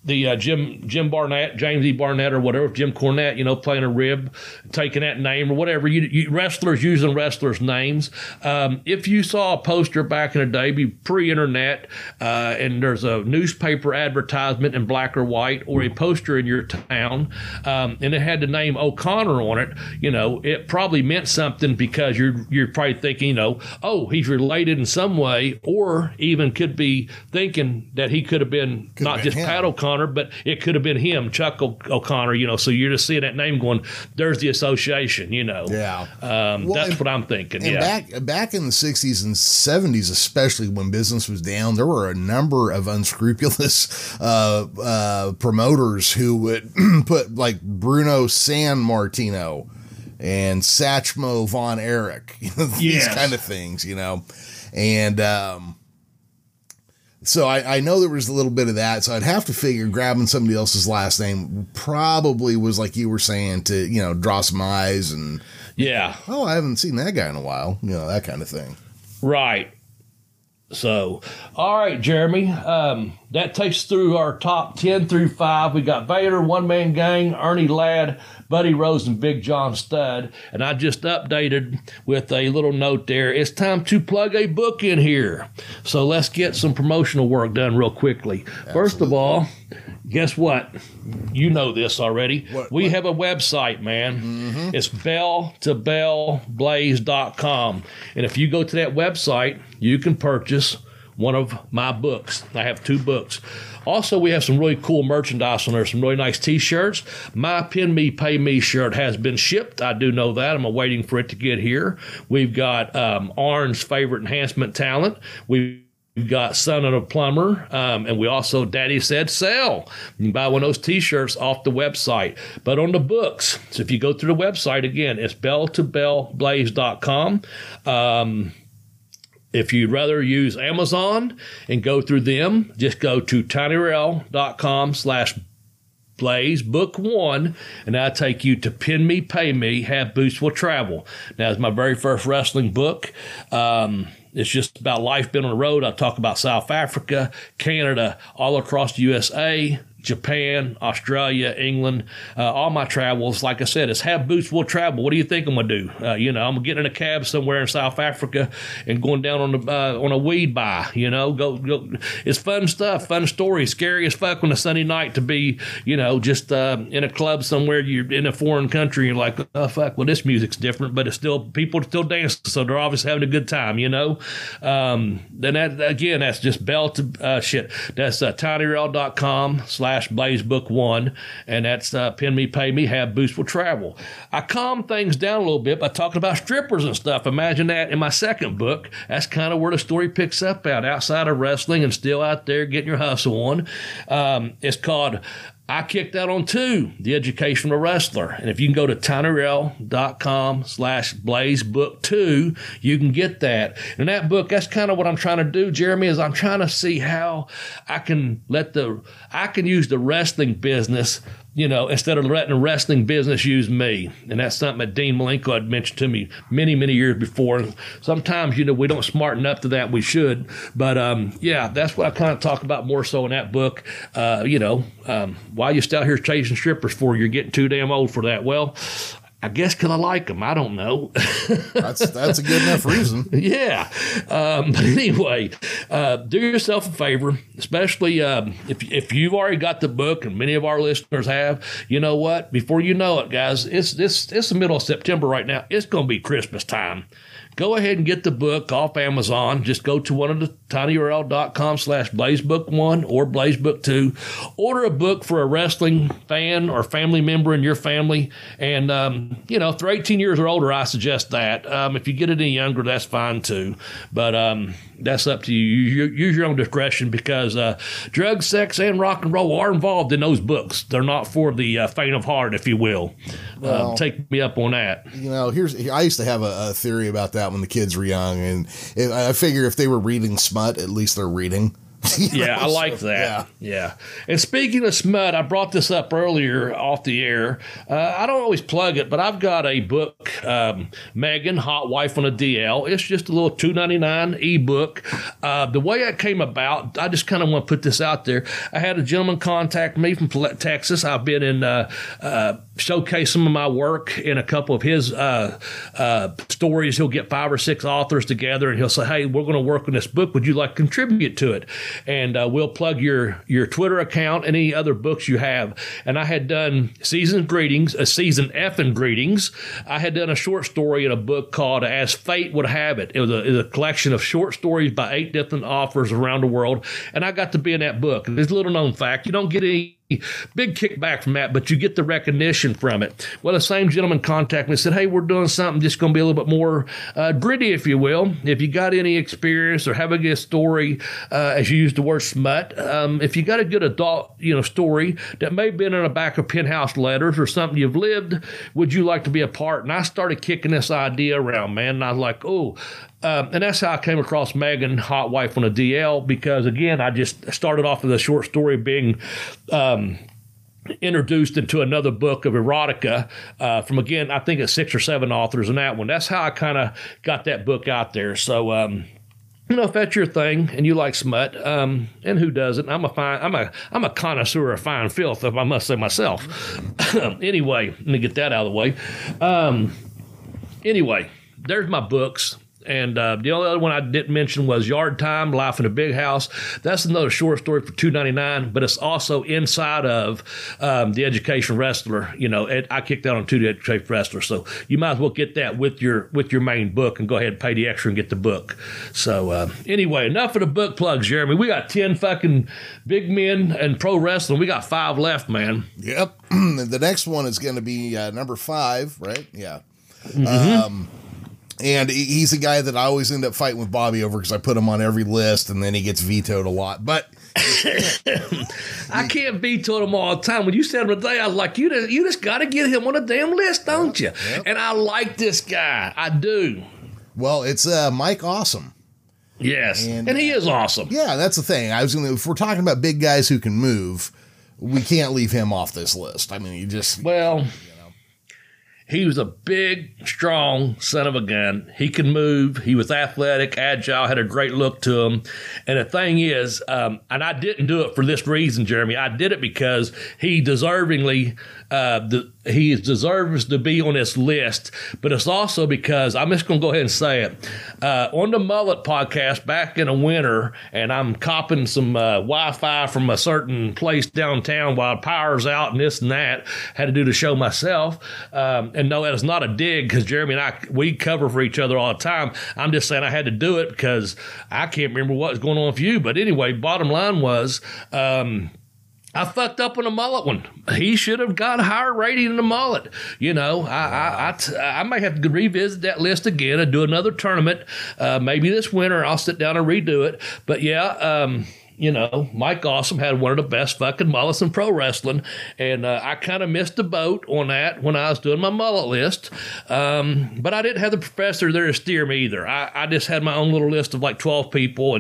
the Jim Barnett, James E. Barnett, or whatever, Jim Cornette, you know, playing a rib, taking that name or whatever. You wrestlers using wrestlers' names. If you saw a poster back in the day, be pre-internet, and there's a newspaper advertisement in black or white, or a poster in your town, and it had the name O'Connor on it, you know, it probably meant something because you're probably thinking, you know, oh, he's related in some way, or even could be thinking that he could have been not just Pat O'Connor, but it could have been him, Chuck O'Connor, you know. So you're just seeing that name going, there's the association, you know. Yeah. Well, that's what I'm thinking. And back in the 60s and 70s, especially when business was down, there were a number of unscrupulous promoters who would put, like, Bruno San Martino and Satchmo Von Erich, you know, these kind of things, you know. And so I know there was a little bit of that. So I'd have to figure grabbing somebody else's last name probably was, like you were saying, to, you know, draw some eyes and, yeah, oh, I haven't seen that guy in a while, you know, that kind of thing. Right. So, all right, Jeremy, that takes us through our top 10 through 5. We got Vader, One Man Gang, Ernie Ladd, Buddy Rose, and Big John Studd. And I just updated with a little note there. It's time to plug a book in here. So let's get some promotional work done real quickly. Absolutely. First of all, guess what? You know this already. We have a website, man. Mm-hmm. It's belltobellblaze.com. And if you go to that website, you can purchase one of my books. I have 2 books. Also, we have some really cool merchandise on there, some really nice T-shirts. My Pin Me, Pay Me shirt has been shipped. I do know that. I'm waiting for it to get here. We've got Arn's favorite enhancement talent. We've got Son of a Plumber, and we also, Daddy Said Sell. You can buy one of those T-shirts off the website. But on the books, so if you go through the website, again, it's belltobellblaze.com. If you'd rather use Amazon and go through them, just go to tinyurl.com/blaze, book 1, and that'll take you to Pin Me, Pay Me, Have Boots Will Travel. Now, it's my very first wrestling book. It's just about life been on the road. I talk about South Africa, Canada, all across the USA, Japan, Australia, England, all my travels. Like I said, it's Have Boots Will Travel. What do you think I'm going to do? You know, I'm going to get in a cab somewhere in South Africa and going down on a weed buy, you know. Go. It's fun stuff, fun stories, scary as fuck on a Sunday night to be, you know, just in a club somewhere. You're in a foreign country and you're like, oh, fuck, well, this music's different, but it's still, people are still dancing, so they're obviously having a good time, you know. Then that, again, that's just That's tinyurl.com/blaze book 1, and that's Pin Me, Pay Me, Have Boots Will Travel. I calm things down a little bit by talking about strippers and stuff. Imagine that in my second book. That's kind of where the story picks up at, outside of wrestling and still out there getting your hustle on. It's called I Kicked Out on 2, The Educational Wrestler. And if you can go to tinyurl.com/blazebook2, you can get that. And that book, that's kind of what I'm trying to do, Jeremy, is I'm trying to see how I can use the wrestling business, you know, instead of letting the wrestling business use me. And that's something that Dean Malenko had mentioned to me many, many years before. And sometimes, you know, we don't smarten up to that. We should. But, yeah, that's what I kind of talk about more so in that book. You know, why are you still out here chasing strippers for? You're getting too damn old for that. Well, I guess because I like them. I don't know. That's a good enough reason. Yeah. But anyway, do yourself a favor, especially if you've already got the book, and many of our listeners have. You know what? Before you know it, guys, it's the middle of September right now. It's going to be Christmas time. Go ahead and get the book off Amazon. Just go to one of the tinyurl.com/blazebook1 or blazebook2. Order a book for a wrestling fan or family member in your family. And, you know, if they're 18 years or older, I suggest that. If you get it any younger, that's fine too. But that's up to you. You use your own discretion, because drugs, sex, and rock and roll are involved in those books. They're not for the faint of heart, if you will. Well, take me up on that. You know, I used to have a theory about that when the kids were young, and I figure if they were reading smut, at least they're reading. Yeah, I like that. Yeah. And speaking of smut, I brought this up earlier off the air. I don't always plug it, but I've got a book, Megan, Hot Wife on a DL. It's just a little $2.99 ebook. The way it came about, I just kind of want to put this out there. I had a gentleman contact me from Texas. I've been in showcase some of my work in a couple of his stories. He'll get 5 or 6 authors together, and he'll say, "Hey, we're going to work on this book. Would you like to contribute to it?" And we'll plug your Twitter account and any other books you have. And I had done Season's Greetings, a Season Effing Greetings. I had done a short story in a book called As Fate Would Have It. It was a collection of short stories by 8 different authors around the world. And I got to be in that book. And there's a little known fact. You don't get any big kickback from that, but you get the recognition from it. Well, the same gentleman contacted me and said, "Hey, we're doing something just going to be a little bit more gritty, if you will. If you got any experience or have a good story," as you use the word smut, "if you got a good adult, story that may have been in the back of Penthouse Letters or something you've lived, would you like to be a part?" And I started kicking this idea around, man. And I was like, and that's how I came across Megan, Hot Wife on a DL, because, again, I just started off with a short story being introduced into another book of erotica from, again, I think it's 6 or 7 authors in that one. That's how I kind of got that book out there. So, if that's your thing and you like smut, and who doesn't? I'm a connoisseur of fine filth, if I must say myself. Anyway, let me get that out of the way. Anyway, there's my books. And the only other one I didn't mention was Yard Time, Life in a Big House. That's another short story for $2.99, but it's also inside of The Education Wrestler. I kicked out on 2 The Education Wrestler, so you might as well get that with your main book and go ahead and pay the extra and get the book. So anyway, enough of the book plugs, Jeremy. We got 10 fucking big men and pro wrestling. We got 5 left, man. Yep. The next one is going to be number 5, right? Yeah. Mm-hmm. And he's a guy that I always end up fighting with Bobby over because I put him on every list, and then he gets vetoed a lot. But I can't veto him all the time. When you said him today, I was like, you just got to get him on a damn list, don't you? Yep. And I like this guy. I do. Well, it's Mike Awesome. Yes, and he is awesome. Yeah, that's the thing. If we're talking about big guys who can move, we can't leave him off this list. He was a big, strong son of a gun. He could move. He was athletic, agile, had a great look to him. And the thing is, and I didn't do it for this reason, Jeremy. I did it because he deservingly he deserves to be on this list, but it's also because, I'm just going to go ahead and say it, on the Mullet podcast back in the winter, and I'm copping some Wi-Fi from a certain place downtown while power's out and this and that, had to do the show myself, and no, that is not a dig, because Jeremy and I, we cover for each other all the time. I'm just saying I had to do it because I can't remember what was going on for you, but anyway, bottom line was, I fucked up on the Mullet one. He should have got a higher rating than the Mullet. I might have to revisit that list again and do another tournament. Maybe this winter I'll sit down and redo it. But yeah, Mike Awesome had one of the best fucking mullets in pro wrestling. And I kind of missed the boat on that when I was doing my mullet list. But I didn't have the professor there to steer me either. I just had my own little list of like 12 people.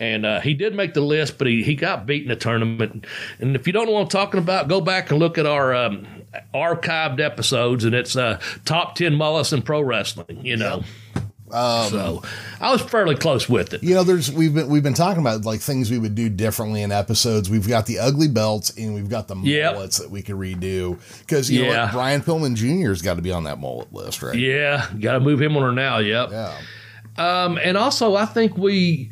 And he did make the list, but he got beat in the tournament. And if you don't know what I'm talking about, go back and look at our archived episodes. And it's top 10 mullets in pro wrestling, Yeah. So I was fairly close with it. We've been talking about like things we would do differently in episodes. We've got the ugly belts and we've got the mullets that we could redo because know what, Brian Pillman Jr.'s got to be on that mullet list, right? Yeah, got to move him on her now. Yep. Yeah. And also, I think we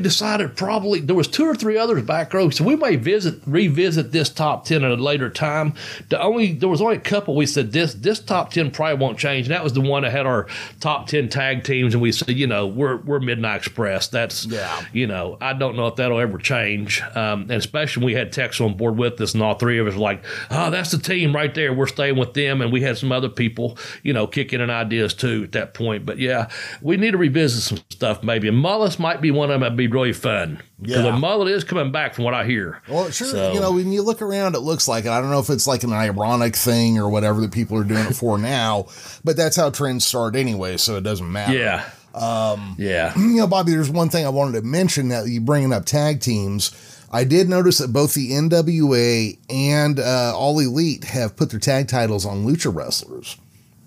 decided probably there was 2 or 3 others back row, so we may revisit this top 10 at a later time. There was only a couple we said this top 10 probably won't change, and that was the one that had our top 10 tag teams, and we said, we're Midnight Express. That's I don't know if that'll ever change, and especially when we had Tex on board with us, and all 3 of us were like, oh, that's the team right there. We're staying with them, and we had some other people, kicking in ideas too at that point. But yeah, we need to revisit some stuff maybe. And mullets might be one of them that'd be really fun. Yeah. The mullet is coming back from what I hear. Well, sure. So, when you look around, it looks like it. I don't know if it's like an ironic thing or whatever that people are doing it for now, but that's how trends start anyway, so it doesn't matter. Yeah. Yeah. You know, Bobby, there's one thing I wanted to mention that you bringing up tag teams. I did notice that both the NWA and All Elite have put their tag titles on lucha wrestlers.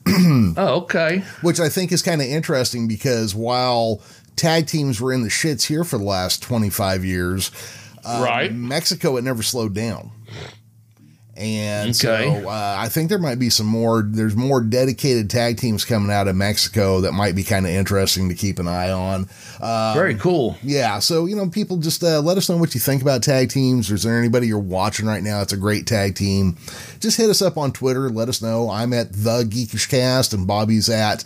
Oh, okay. Which I think is kind of interesting because while tag teams were in the shits here for the last 25 years, Mexico had never slowed down. And so I think there might be some more, there's more dedicated tag teams coming out of Mexico that might be kind of interesting to keep an eye on. Very cool. Yeah. So, you know, people just let us know what you think about tag teams. Is there anybody you're watching right now that's a great tag team? Just hit us up on Twitter. Let us know. I'm at The Geekish Cast and Bobby's at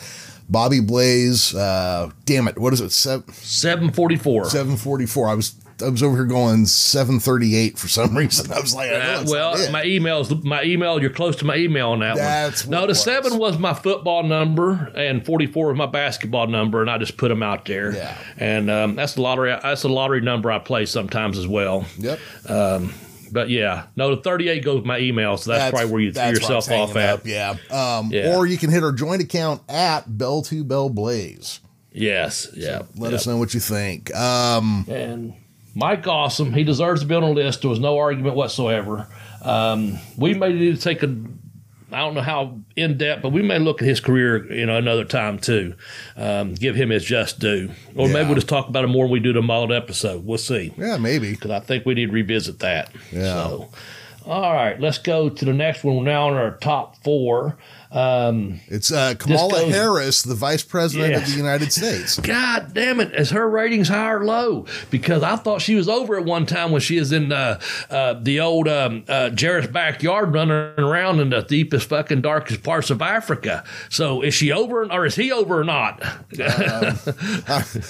Bobby Blaze. Damn it. What is it? 744. 744. I was over here going 738 for some reason. I was like, my email. You're close to my email on that one. No, the 7 was my football number, and 44 was my basketball number, and I just put them out there. Yeah. And that's the lottery. That's the lottery number I play sometimes as well. Yep. But yeah, no, the 38 goes with my email, so that's probably where you threw yourself off at. Yeah. Or you can hit our joint account at Bell2BellBlaze. Yes. Yeah. So let us know what you think. And Mike Awesome, he deserves to be on the list. There was no argument whatsoever. We may need to take I don't know how in-depth, but we may look at his career, you know, another time too. Give him his just due. Or maybe we'll just talk about it more when we do the model episode. We'll see. Yeah, maybe. Because I think we need to revisit that. Yeah. So, all right, let's go to the next one. We're now on our top 4. It's Kamala Harris, the Vice President of the United States. God damn it. Is her ratings high or low? Because I thought she was over at one time when she was in the old Jarrett's backyard running around in the deepest fucking darkest parts of Africa. So is she over or is he over or not?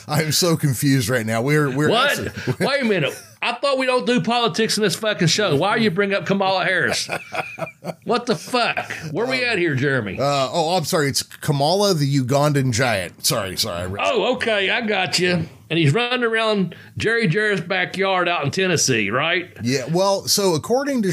I'm so confused right now. We're what? Wait a minute. I thought we don't do politics in this fucking show. Why are you bring up Kamala Harris? What the fuck? Where are we at here, Jeremy? I'm sorry. It's Kamala, the Ugandan giant. Sorry. Oh, okay. I got you. And he's running around Jerry Jarrett's backyard out in Tennessee, right? Yeah. Well, so according to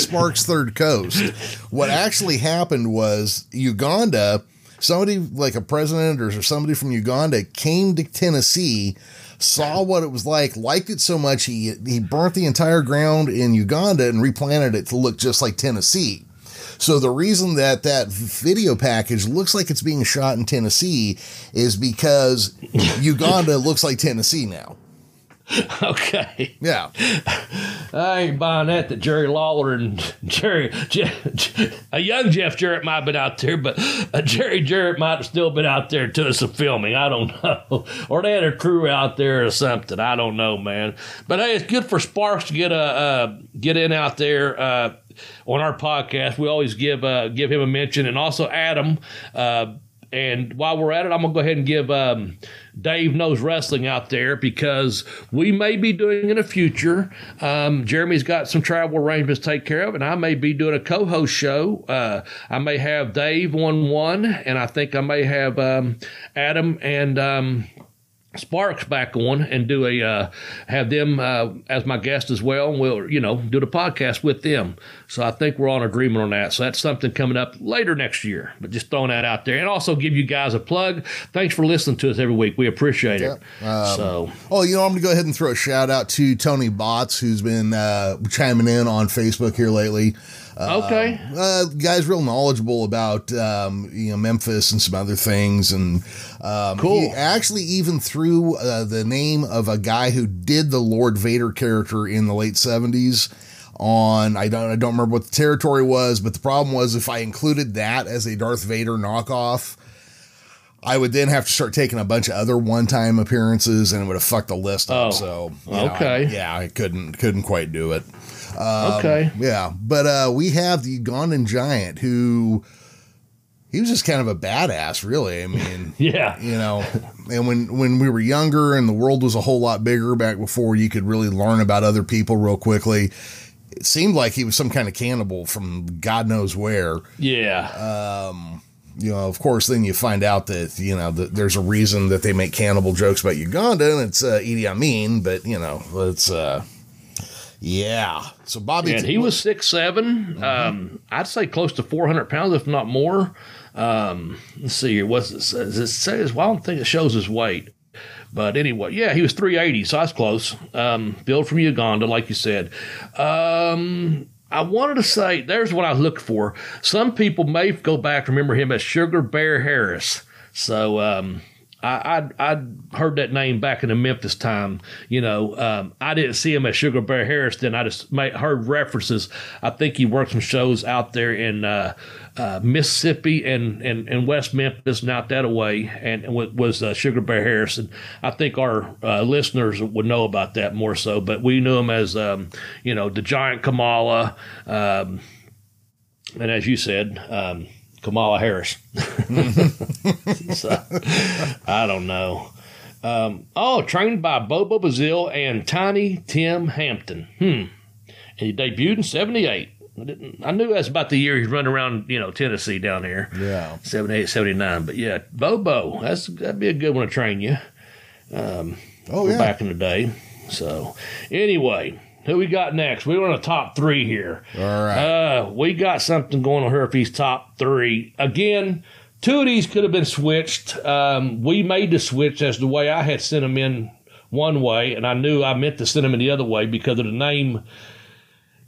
Sparks Third Coast, what actually happened was Uganda, somebody like a president or somebody from Uganda came to Tennessee, saw what it was like, liked it so much, he burnt the entire ground in Uganda and replanted it to look just like Tennessee. So the reason that video package looks like it's being shot in Tennessee is because Uganda looks like Tennessee now. Okay. Yeah. I ain't buying that Jerry Lawler and a young Jeff Jarrett might have been out there, but a Jerry Jarrett might have still been out there doing some filming. I don't know. Or they had a crew out there or something. I don't know, man. But hey, it's good for Sparks to get in out there. On our podcast, we always give him a mention, and also Adam. And while we're at it, I'm going to go ahead and give Dave Knows Wrestling out there, because we may be doing in the future. Jeremy's got some travel arrangements to take care of, and I may be doing a co-host show. I may have Dave on one, and I think I may have Adam and Sparks back on and do a have them as my guest as well, and we'll do the podcast with them. So I think we're on agreement on that. So that's something coming up later next year. But just throwing that out there, and also give you guys a plug. Thanks for listening to us every week. We appreciate it. I'm gonna go ahead and throw a shout out to Tony Botts, who's been chiming in on Facebook here lately. Okay. Guy's real knowledgeable about Memphis and some other things, and cool. He actually even threw the name of a guy who did the Lord Vader character in the late 70s on. I don't remember what the territory was, but the problem was if I included that as a Darth Vader knockoff, I would then have to start taking a bunch of other one-time appearances, and it would have fucked the list up. So I couldn't quite do it. But we have the Ugandan giant, who he was just kind of a badass, really. I mean, and when we were younger and the world was a whole lot bigger back before you could really learn about other people real quickly, it seemed like he was some kind of cannibal from God knows where. Yeah. Of course, then you find out that, that there's a reason that they make cannibal jokes about Uganda, and it's Idi Amin, but it's Yeah. So Bobby. And he was 6'7". Mm-hmm. I'd say close to 400 pounds, if not more. Let's see. Well, I don't think it shows his weight. But anyway, yeah, he was 380, so that's close. Built from Uganda, like you said. I wanted to say, there's what I was looking for. Some people may go back remember him as Sugar Bear Harris. So I heard that name back in the Memphis time. You know, I didn't see him as Sugar Bear Harris then. I just heard references. I think he worked some shows out there in Mississippi and West Memphis and out that way, and was Sugar Bear Harris. And I think our listeners would know about that more so, but we knew him as, you know, the giant Kamala, and as you said, Kamala Harris. So, I don't know. Trained by Bobo Bazille and Tiny Tim Hampton. And he debuted in 78. I knew that's about the year he's running around, you know, Tennessee down there. Yeah. 78, 79. But yeah, Bobo, that'd be a good one to train you. Back in the day. So, anyway, who we got next? We're in a top three here. All right. We got something going on here if he's top three. Again, two of these could have been switched. We made the switch as the way I had sent them in one way, and I knew I meant to send them in the other way because of the name.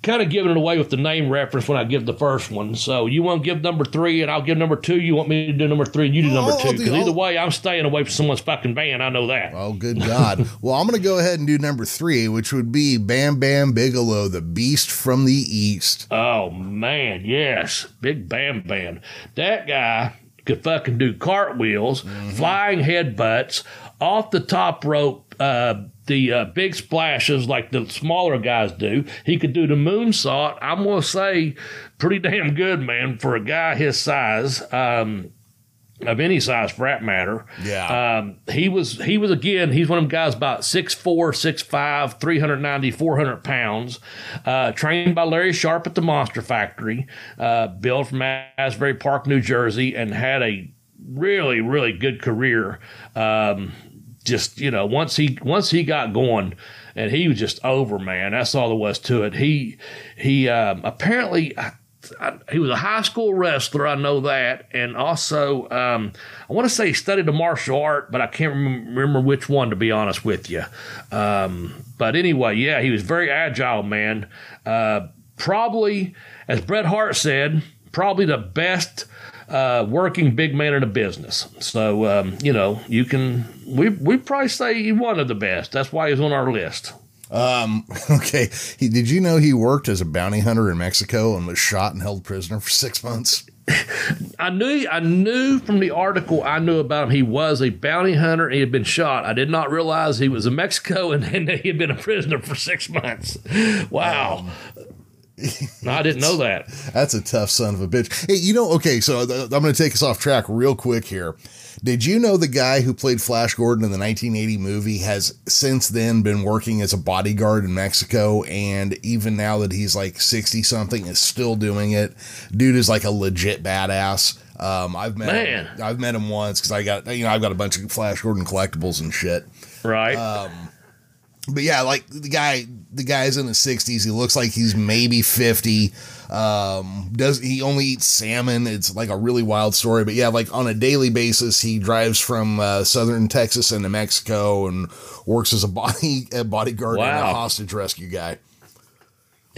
Kind of giving it away with the name reference when I give the first one. So you want to give number three, and I'll give number two. You want me to do number three, and you do number two. Because either way, I'm staying away from someone's fucking band. I know that. Oh, good God. Well, I'm going to go ahead and do number three, which would be Bam Bam Bigelow, the Beast from the East. Oh, man, yes. Big Bam Bam. That guy could fucking do cartwheels, flying headbutts, off the top rope, the big splashes like the smaller guys do. He could do the moonsault. I'm going to say pretty damn good, man, for a guy his size, of any size for that matter. Yeah. He was again, he's one of them guys about 6'4", 6'5", 390, 400 pounds, trained by Larry Sharp at the Monster Factory, built from Asbury Park, New Jersey, and had a really, really good career. Just, you know, once he got going, and he was just over, man. That's all there was to it. He apparently he was a high school wrestler. I know that, and also I want to say he studied a martial art, but I can't remember which one, to be honest with you. But anyway, yeah, he was very agile, man. Probably, as Bret Hart said, probably the best working big man in the business. So, you know, you can, we probably say he's one of the best. That's why he's on our list. Okay. Did you know he worked as a bounty hunter in Mexico and was shot and held prisoner for 6 months? I knew from the article I knew about him, he was a bounty hunter. He had been shot. I did not realize he was in Mexico and he had been a prisoner for 6 months. Wow. No, I didn't know that. That's a tough son of a bitch. Hey, you know, okay, so I'm going to take us off track real quick here. Did you know the guy who played Flash Gordon in the 1980 movie has since then been working as a bodyguard in Mexico, and even now that he's like 60-something is still doing it? Dude is like a legit badass. I've met him once because I've got a bunch of Flash Gordon collectibles and shit. Right. But yeah, like the guy's in his 60s. He looks like he's maybe 50. He only eats salmon. It's like a really wild story. But yeah, like on a daily basis, he drives from southern Texas into Mexico and works as a bodyguard and a hostage rescue guy.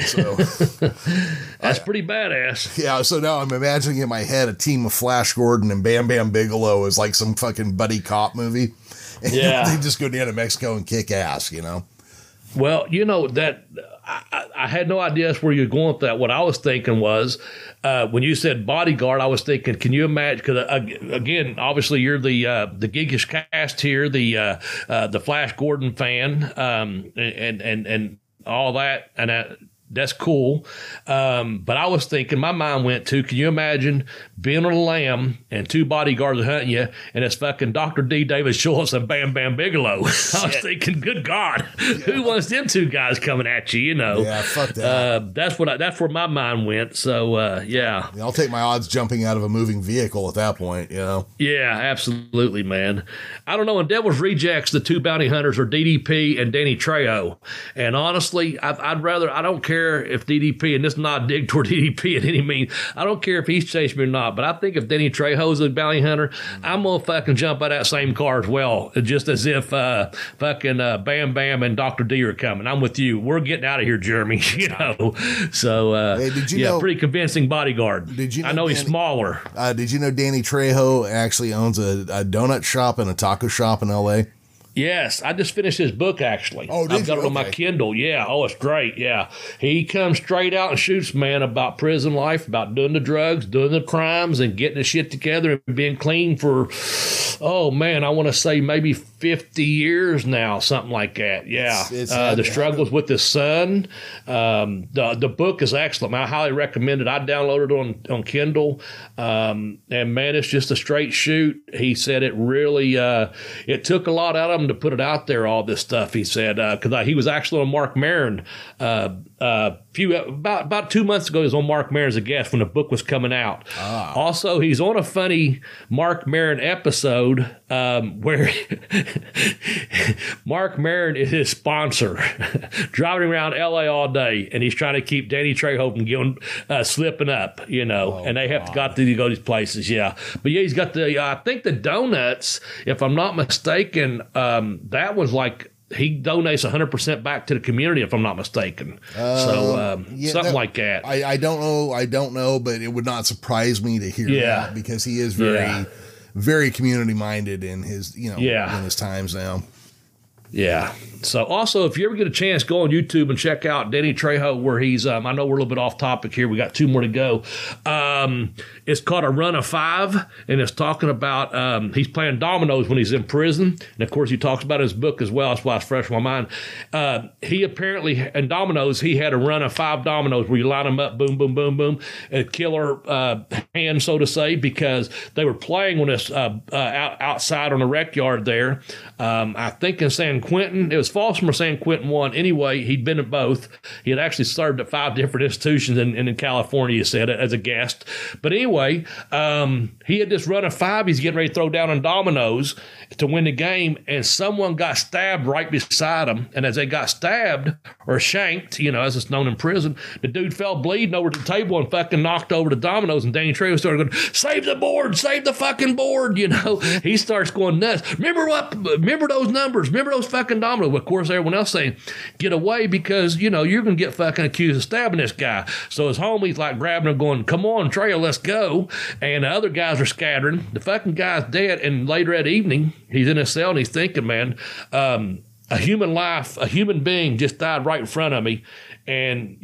So that's pretty badass. Yeah. So now I'm imagining in my head a team of Flash Gordon and Bam Bam Bigelow is like some fucking buddy cop movie. Yeah. They just go down to Mexico and kick ass, you know? Well, you know, that I had no idea that's where you're going with that. What I was thinking was, when you said bodyguard, I was thinking, can you imagine? Because again, obviously, you're the geekish cast here, the Flash Gordon fan, and all that, and that's cool. But I was thinking, my mind went to, can you imagine being on a lamb and two bodyguards hunting you, and it's fucking Dr. D. David Schultz and Bam Bam Bigelow. I was thinking, good God, who wants them two guys coming at you, you know? Yeah, fuck that. That's where my mind went. So, yeah. I'll take my odds jumping out of a moving vehicle at that point, you know? Yeah, absolutely, man. I don't know. In Devil's Rejects, the two bounty hunters are DDP and Danny Trejo. And honestly, I don't care if DDP, and this is not a dig toward DDP at any means, I don't care if he's chasing me or not, but I think if Danny Trejo's a bounty hunter, I'm going to fucking jump out of that same car as well, just as if Bam Bam and Dr. D are coming. I'm with you. We're getting out of here, Jeremy, you know. So, hey, did you know, pretty convincing bodyguard. Did you know, I know he's smaller. Did you know Danny Trejo actually owns a donut shop and a taco shop in L.A.? Yes, I just finished his book, actually. Oh, did you? I've got it on my Kindle. Yeah. Oh, it's great. Yeah. He comes straight out and shoots, man, about prison life, about doing the drugs, doing the crimes, and getting the shit together and being clean for, oh, man, I want to say maybe 50 years now, something like that. Yeah. The struggles with his son. The book is excellent. I highly recommend it. I downloaded it on Kindle. And, man, it's just a straight shoot. He said it really it took a lot out of him to put it out there, all this stuff, he said, because he was actually on Marc Maron about 2 months ago. He was on Marc Maron as a guest when the book was coming out. Also, he's on a funny Marc Maron episode where Marc Maron is his sponsor, driving around L.A. all day, and he's trying to keep Danny Trejo from getting, slipping up, you know, and they have to go to these places, But, yeah, he's got the, I think the donuts, if I'm not mistaken, that was like, he donates 100% back to the community, if I'm not mistaken. Something like that. I don't know, but it would not surprise me to hear that, because he is very, very community minded in his, in his times now. Yeah. So also, if you ever get a chance, go on YouTube and check out Danny Trejo, where he's, I know we're a little bit off topic here. We got two more to go. It's called A Run of Five, and it's talking about, he's playing dominoes when he's in prison. And of course, he talks about his book as well. That's why it's fresh in my mind. He apparently, in dominoes, he had a run of five dominoes where you line them up, boom, boom, boom, boom, a killer hand, so to say, because they were playing on this outside on a rec yard there. I think in San Quentin, it was Folsom or San Quentin one. Anyway, he'd been at both. He had actually served at five different institutions in California, he said, as a guest. But anyway, he had this run of five. He's getting ready to throw down on dominoes to win the game, and someone got stabbed right beside him. And as they got stabbed or shanked, as it's known in prison, the dude fell bleeding over to the table and fucking knocked over the dominoes. And Danny Trejo started going, "Save the board! Save the fucking board!" He starts going nuts. Remember those numbers. Remember those fucking dominoes. Of course, everyone else saying, "Get away, because you're gonna get fucking accused of stabbing this guy." So his homie's like grabbing him, going, "Come on, Trejo, let's go." And the other guys are scattering. The fucking guy's dead. And later that evening, he's in his cell and he's thinking, "Man, a human being just died right in front of me." And,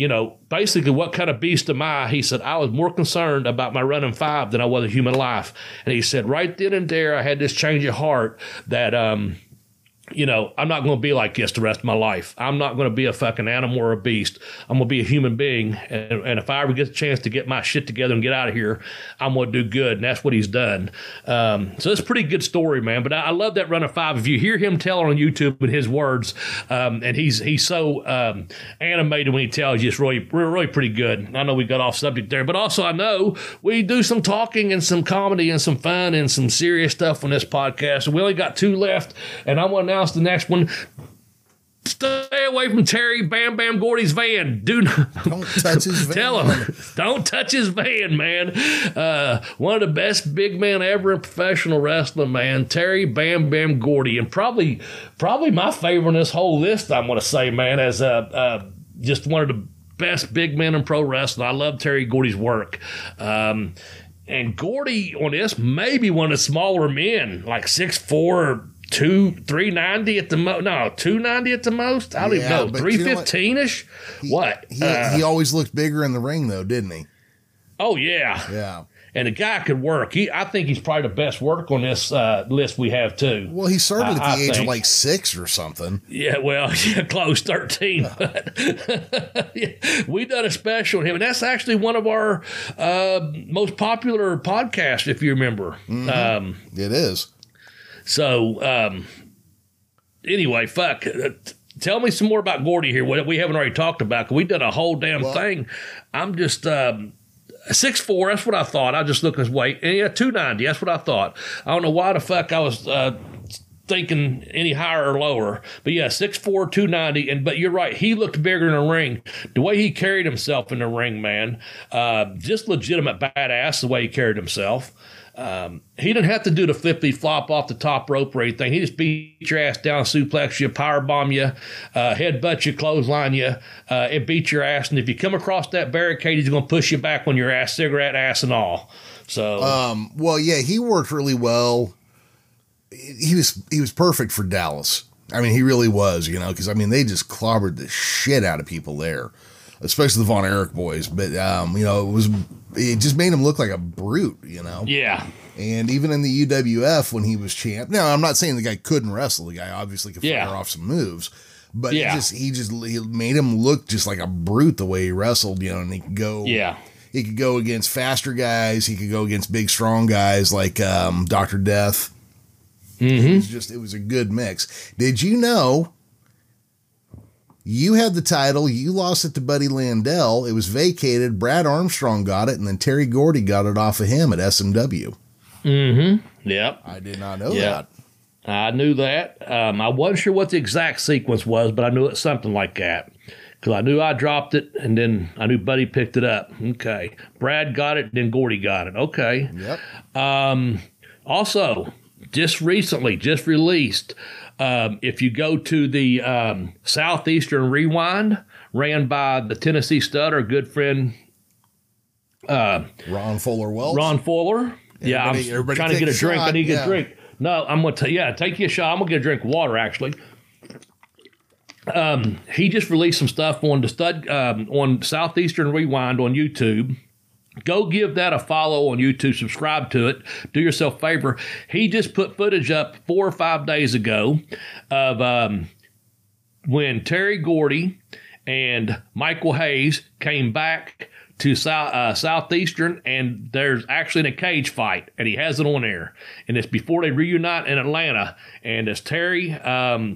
basically, what kind of beast am I? He said, I was more concerned about my running five than I was a human life. And he said, right then and there, I had this change of heart that, I'm not going to be like this the rest of my life. I'm not going to be a fucking animal or a beast. I'm going to be a human being. And if I ever get a chance to get my shit together and get out of here, I'm going to do good. And that's what he's done. So it's a pretty good story, man. But I love that run of five. If you hear him tell it on YouTube in his words, and he's so animated when he tells you, it's really, really pretty good. I know we got off subject there. But also, I know we do some talking and some comedy and some fun and some serious stuff on this podcast. We only got two left. And I want to announce the next one. Stay away from Terry Bam Bam Gordy's van. Don't touch his van. Tell him, don't touch his van, man. One of the best big men ever in professional wrestling, man. Terry Bam Bam Gordy, and probably my favorite in this whole list. I'm going to say, man, as just one of the best big men in pro wrestling. I love Terry Gordy's work. And Gordy on this may be one of the smaller men, like 6'4". 290 at the most. No, 290 at the most. I don't even know. 315 ish. He always looked bigger in the ring, though, didn't he? Oh yeah. Yeah. And the guy could work. I think he's probably the best worker on this list we have, too. Well, he started at the age of like 6 or something. Yeah, well, close, 13. But we done a special on him, and that's actually one of our most popular podcasts, if you remember. Mm-hmm. It is. So, anyway, fuck. Tell me some more about Gordy here, what we haven't already talked about. We did a whole damn thing. I'm just... 6'4", that's what I thought. I just looked at his weight. And yeah, 290, that's what I thought. I don't know why the fuck I was thinking any higher or lower. But yeah, 6'4", 290. But you're right, he looked bigger in the ring. The way he carried himself in the ring, man, just legitimate badass the way he carried himself. He didn't have to do the flippy-flop off the top rope or anything. He just beat your ass down, suplex you, powerbomb you, headbutt you, clothesline you, and beat your ass. And if you come across that barricade, he's going to push you back on your ass, cigarette ass and all. So, well, yeah, he worked really well. He was perfect for Dallas. I mean, he really was, you know, because, I mean, they just clobbered the shit out of people there, especially the Von Erich boys. But, you know, it just made him look like a brute, you know? Yeah. And even in the UWF when he was champ. Now, I'm not saying the guy couldn't wrestle. The guy obviously could fire off some moves. But he made him look just like a brute the way he wrestled, you know? And he could go... Yeah. He could go against faster guys. He could go against big, strong guys like Dr. Death. Mm-hmm. It was a good mix. Did you know... You had the title. You lost it to Buddy Landell. It was vacated. Brad Armstrong got it, and then Terry Gordy got it off of him at SMW. Mm-hmm. Yep. I did not know that. I knew that. I wasn't sure what the exact sequence was, but I knew it was something like that because I knew I dropped it, and then I knew Buddy picked it up. Okay. Brad got it, then Gordy got it. Okay. Yep. Also, just recently, just released. If you go to the Southeastern Rewind, ran by the Tennessee Stud, our good friend Ron Fuller. Ron Fuller. Yeah, I'm trying to get a drink. I need a drink. No, I'm going to take you a shot. I'm going to get a drink of water, actually. He just released some stuff on the Stud on Southeastern Rewind on YouTube. Go give that a follow on YouTube. Subscribe to it. Do yourself a favor. He just put footage up 4 or 5 days ago of when Terry Gordy and Michael Hayes came back to Southeastern, and there's actually in a cage fight, and he has it on air. And it's before they reunite in Atlanta, and it's Terry.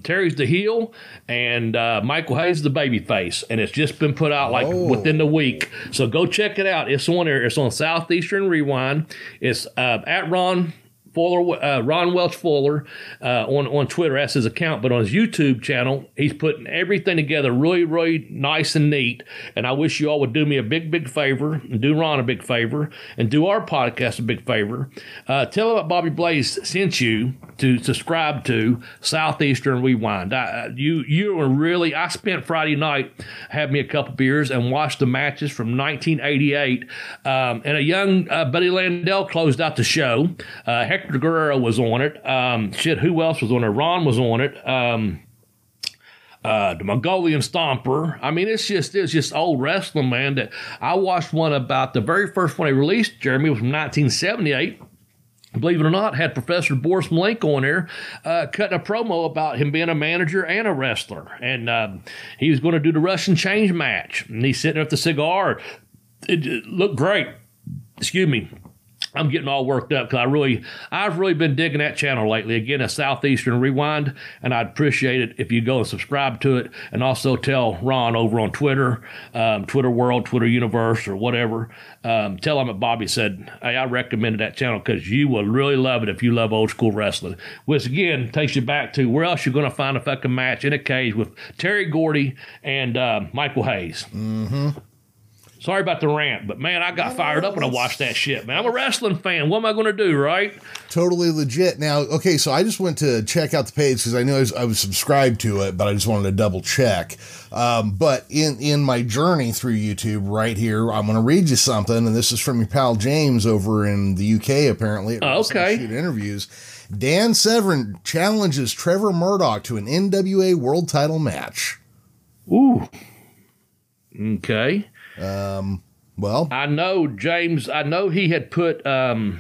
Terry's the heel, and Michael Hayes the babyface. And it's just been put out like within the week. So go check it out. It's on air. It's on Southeastern Rewind. It's at Ron Fuller, Ron Welch Fuller on Twitter. That's his account. But on his YouTube channel, he's putting everything together really, really nice and neat. And I wish you all would do me a big, big favor, and do Ron a big favor, and do our podcast a big favor. Tell him what Bobby Blaze sent you to subscribe to Southeastern Rewind. You were really... I spent Friday night having me a couple beers and watched the matches from 1988. And a young Buddy Landell closed out the show. Hector Guerrero was on it. Who else was on it? Ron was on it. The Mongolian Stomper. I mean, it's just old wrestling, man. That I watched one about the very first one they released, Jeremy, was from 1978. Believe it or not, had Professor Boris Malenko on there cutting a promo about him being a manager and a wrestler. And he was going to do the Russian Change match. And he's sitting there with the cigar. It looked great. Excuse me. I'm getting all worked up because I've really been digging that channel lately. Again, a Southeastern Rewind, and I'd appreciate it if you go and subscribe to it, and also tell Ron over on Twitter, Twitter World, Twitter Universe, or whatever. Tell him that Bobby said, hey, I recommended that channel because you will really love it if you love old school wrestling. Which again takes you back to where else you're going to find a fucking match in a cage with Terry Gordy and Michael Hayes. Mm-hmm. Sorry about the rant, but, man, I got fired up when I watched that shit, man. I'm a wrestling fan. What am I going to do, right? Totally legit. Now, okay, so I just went to check out the page because I knew I was subscribed to it, but I just wanted to double check. But in my journey through YouTube right here, I'm going to read you something, and this is from your pal James over in the UK, apparently. Okay. Shoot interviews. Dan Severn challenges Trevor Murdoch to an NWA world title match. Ooh. Okay. Well, I know James, I know he had put Dan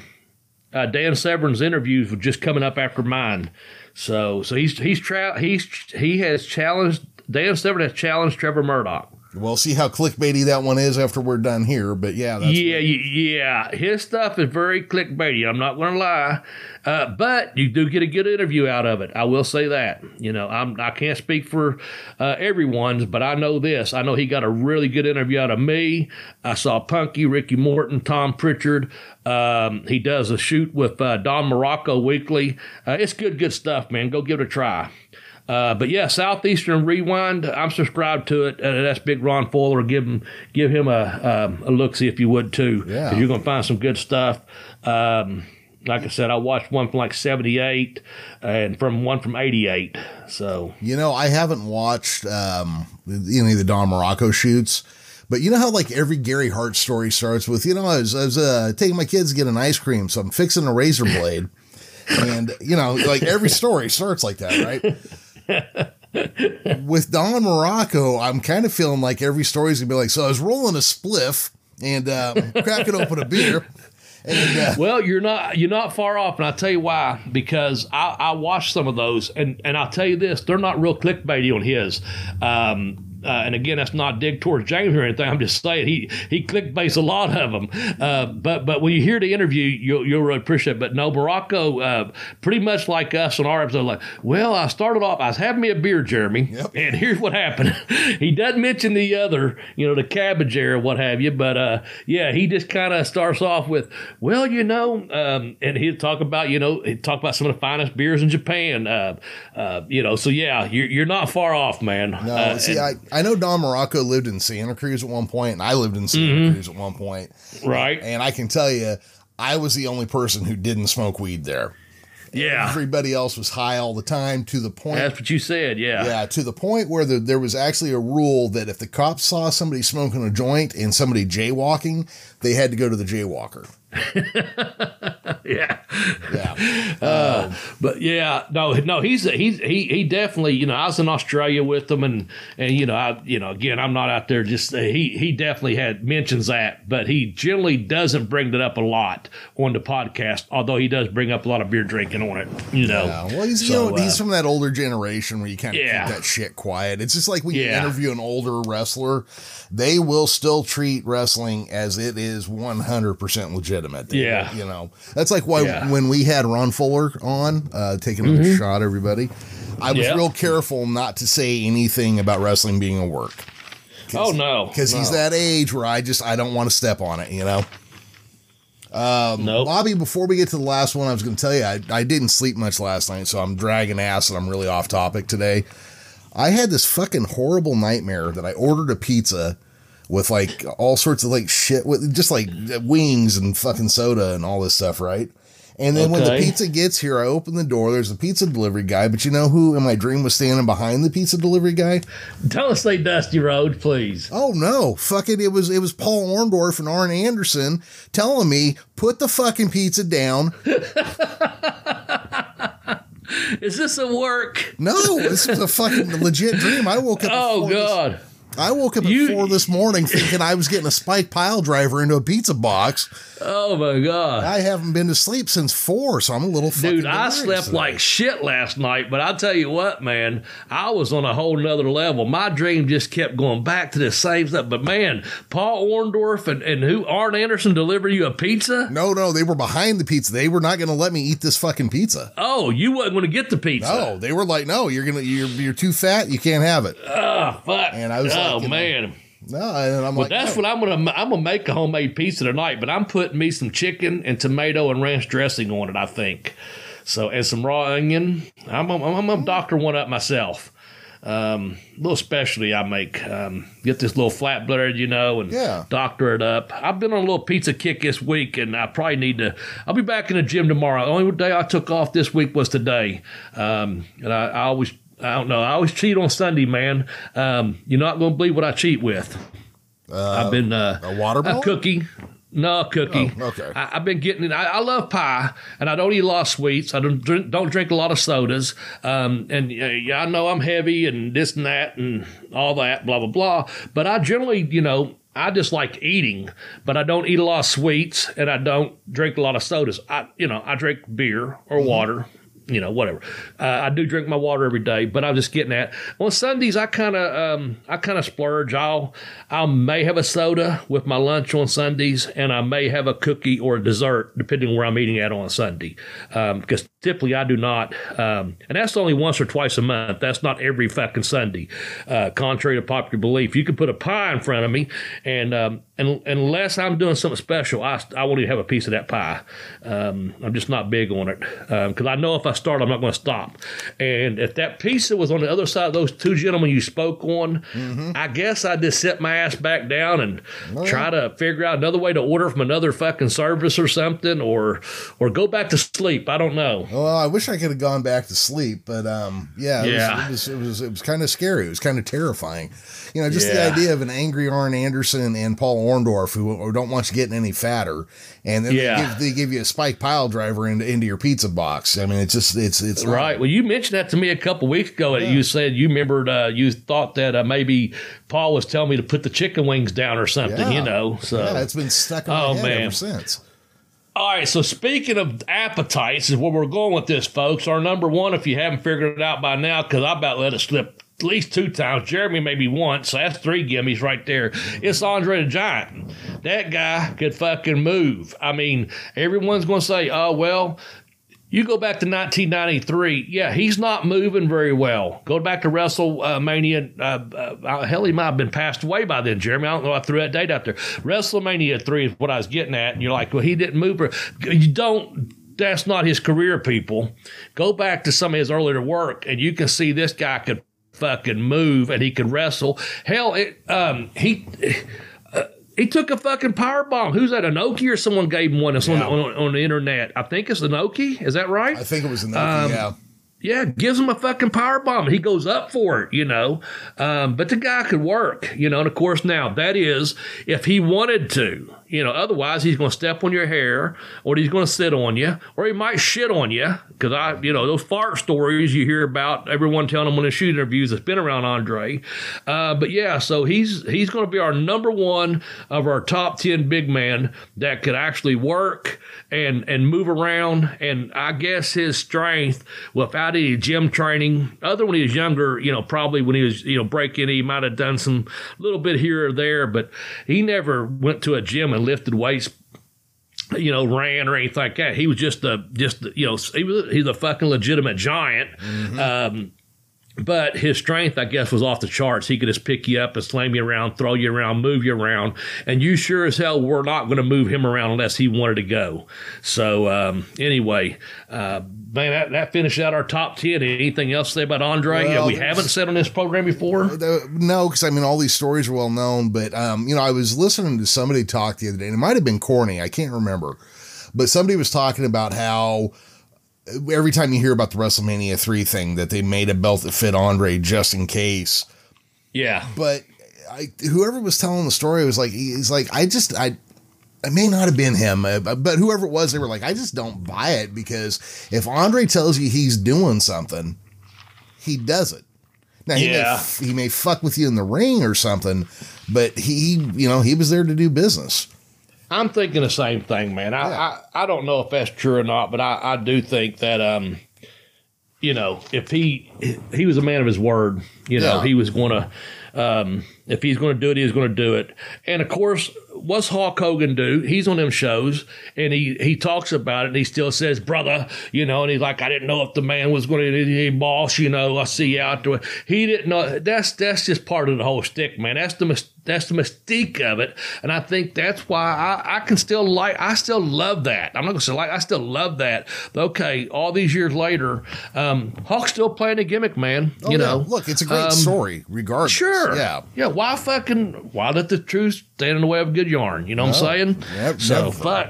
Severn's interviews were just coming up after mine. So he has challenged, Dan Severn has challenged Trevor Murdoch. We'll see how clickbaity that one is after we're done here, but yeah. That's his stuff is very clickbaity. I'm not going to lie, but you do get a good interview out of it. I will say that. You know, I can't speak for everyone's, but I know this. I know he got a really good interview out of me. I saw Punky, Ricky Morton, Tom Pritchard. He does a shoot with Don Morocco weekly. It's good stuff, man. Go give it a try. But yeah, Southeastern Rewind, I'm subscribed to it. That's Big Ron Fuller. Give him a look-see if you would, too. Yeah. You're going to find some good stuff. Like I said, I watched one from like 78 and one from 88. So, you know, I haven't watched any of the Don Morocco shoots. But you know how like every Gary Hart story starts with, you know, I was taking my kids to get an ice cream, so I'm fixing a razor blade. And, you know, like every story starts like that, right? With Don Morocco, I'm kind of feeling like every story's gonna be like, so I was rolling a spliff and cracking open a beer. And well, you're not far off, and I'll tell you why. Because I watched some of those, and I'll tell you this, they're not real clickbaity on his. And again, that's not dig towards James or anything. I'm just saying he clickbaits a lot of them. But when you hear the interview, you'll really appreciate it. But no, Morocco, pretty much like us on our episode, like, well, I started off, I was having me a beer, Jeremy, yep. And here's what happened. He doesn't mention the other, you know, the cabbage or what have you. But yeah, he just kind of starts off with, well, you know, and he'll talk about, you know, some of the finest beers in Japan. You know, so yeah, you're not far off, man. No, see, I know Don Morocco lived in Santa Cruz at one point, and I lived in Santa Cruz at one point. Right. And I can tell you, I was the only person who didn't smoke weed there. Yeah. Everybody else was high all the time to the point. That's what you said, yeah. Yeah, to the point where there was actually a rule that if the cops saw somebody smoking a joint and somebody jaywalking, they had to go to the jaywalker. Yeah. Yeah. But yeah, no, he definitely, you know, I was in Australia with him and, you know, again, I'm not out there just, he definitely had mentions that, but he generally doesn't bring that up a lot on the podcast, although he does bring up a lot of beer drinking on it, you know. Yeah. Well, he's from that older generation where you kind of keep that shit quiet. It's just like when you interview an older wrestler, they will still treat wrestling as it is 100% legit. Yeah. You know, that's like why when we had Ron Fuller on, taking a shot, everybody, I was real careful not to say anything about wrestling being a work. Oh, no. Because he's that age where I don't want to step on it, you know. Nope. Bobby, before we get to the last one, I was going to tell you, I didn't sleep much last night, so I'm dragging ass and I'm really off topic today. I had this fucking horrible nightmare that I ordered a pizza with like all sorts of like shit, with just like wings and fucking soda and all this stuff, right? And then when the pizza gets here, I open the door. There's the pizza delivery guy, but you know who in my dream was standing behind the pizza delivery guy? Don't say Dusty Rhodes, please. Oh no, fucking it was Paul Orndorff and Arn Anderson telling me put the fucking pizza down. Is this a work? No, this is a fucking legit dream. I woke up. Oh God. I woke up at 4 this morning thinking I was getting a spike pile driver into a pizza box. Oh, my God. I haven't been to sleep since 4, so I'm a little fucking Dude, I slept today. Like shit last night, but I'll tell you what, man, I was on a whole nother level. My dream just kept going back to the same stuff. But, man, Paul Orndorff and Arn Anderson deliver you a pizza? No, they were behind the pizza. They were not going to let me eat this fucking pizza. Oh, you wasn't going to get the pizza? No, they were like, no, you're too fat. You can't have it. Oh, fuck. And I was oh, man. What I'm gonna make a homemade pizza tonight, but I'm putting me some chicken and tomato and ranch dressing on it, I think. So, and some raw onion. I'm gonna doctor one up myself. Little specialty I make. Get this little flatbread, you know, and doctor it up. I've been on a little pizza kick this week, and I probably need to. I'll be back in the gym tomorrow. The only day I took off this week was today, and I always. I don't know. I always cheat on Sunday, man. You're not going to believe what I cheat with. I've been a water bottle? A cookie. No, a cookie. Oh, okay. I've been getting it. I love pie, and I don't eat a lot of sweets. I don't drink a lot of sodas. And I know I'm heavy and this and that and all that, blah, blah, blah. But I generally, you know, I just like eating, but I don't eat a lot of sweets and I don't drink a lot of sodas. I drink beer or water, whatever. I do drink my water every day, but I'm just getting at on Sundays. I kind of splurge. I may have a soda with my lunch on Sundays, and I may have a cookie or a dessert depending on where I'm eating at on Sunday. Because typically I do not, and that's only once or twice a month. That's not every fucking Sunday. Contrary to popular belief, you can put a pie in front of me, and unless I'm doing something special, I won't even have a piece of that pie. I'm just not big on it because I know if I start, I'm not going to stop. And if that piece that was on the other side of those two gentlemen you spoke on, I guess I just set my ass back down and try to figure out another way to order from another fucking service or something, or go back to sleep. I don't know. Well, I wish I could have gone back to sleep, but it was kind of scary. It was kind of terrifying. The idea of an angry Arn Anderson and Paul Orndorff who don't want you getting any fatter, and then they give you a spike pile driver into your pizza box. I mean, it's right. Well, you mentioned that to me a couple weeks ago. Yeah. You said you remembered you thought that maybe Paul was telling me to put the chicken wings down or something. Yeah. So it's been stuck in my head ever since. All right, so speaking of appetites is where we're going with this, folks. Our number one, if you haven't figured it out by now, because I about let it slip at least two times. Jeremy maybe once, so that's three gimmies right there. It's Andre the Giant. That guy could fucking move. I mean, everyone's going to say, oh, well, you go back to 1993, yeah, he's not moving very well. Go back to WrestleMania. Hell, he might have been passed away by then, Jeremy. I don't know. I threw that date out there. WrestleMania 3 is what I was getting at. And you're like, well, he didn't move. That's not his career, people. Go back to some of his earlier work, and you can see this guy could fucking move, and he could wrestle. Hell, he took a fucking power bomb. Who's that, Inoki or someone gave him one that's on the internet? I think it's Inoki. Is that right? I think it was Inoki, Yeah, gives him a fucking power bomb. He goes up for it, But the guy could work, And, of course, now, that is if he wanted to. Otherwise he's going to step on your hair, or he's going to sit on you, or he might shit on you. Because those fart stories you hear about, everyone telling him when they shoot interviews, that's been around Andre. So he's going to be our number one of our top 10 big man that could actually work and move around. And I guess his strength, without any gym training, other when he was younger, probably when he was breaking, he might have done some little bit here or there, but he never went to a gym and lifted weights, ran or anything like that. He was he's a fucking legitimate giant. But his strength, I guess, was off the charts. He could just pick you up and slam you around, throw you around, move you around. And you sure as hell were not going to move him around unless he wanted to go. So man, that finished out our top 10. Anything else to say about Andre that we haven't said on this program before? No, because, all these stories are well known. But, I was listening to somebody talk the other day, and it might have been Corny. I can't remember. But somebody was talking about how every time you hear about the WrestleMania 3 thing, that they made a belt that fit Andre just in case. Yeah. But whoever was telling the story was like, I may not have been him, but whoever it was, they were like, I just don't buy it, because if Andre tells you he's doing something, he does it. Now he may fuck with you in the ring or something, but he was there to do business. I'm thinking the same thing, man. I don't know if that's true or not, but I do think that, if he was a man of his word, he was going to, if he's going to do it, he's going to do it. And of course, what's Hulk Hogan do? He's on them shows, and he talks about it, and he still says, brother, and he's like, I didn't know if the man was going to be boss, I see you out there. He didn't know. That's just part of the whole shtick, man. That's the mystique of it. And I think that's why I still love that. I'm not going to say I still love that. But okay, all these years later, Hulk's still playing a gimmick, man. Look, it's a great story regardless. Sure. Yeah. Why let the truth stand in the way of good yarn? What I'm saying? Yep, so, fuck.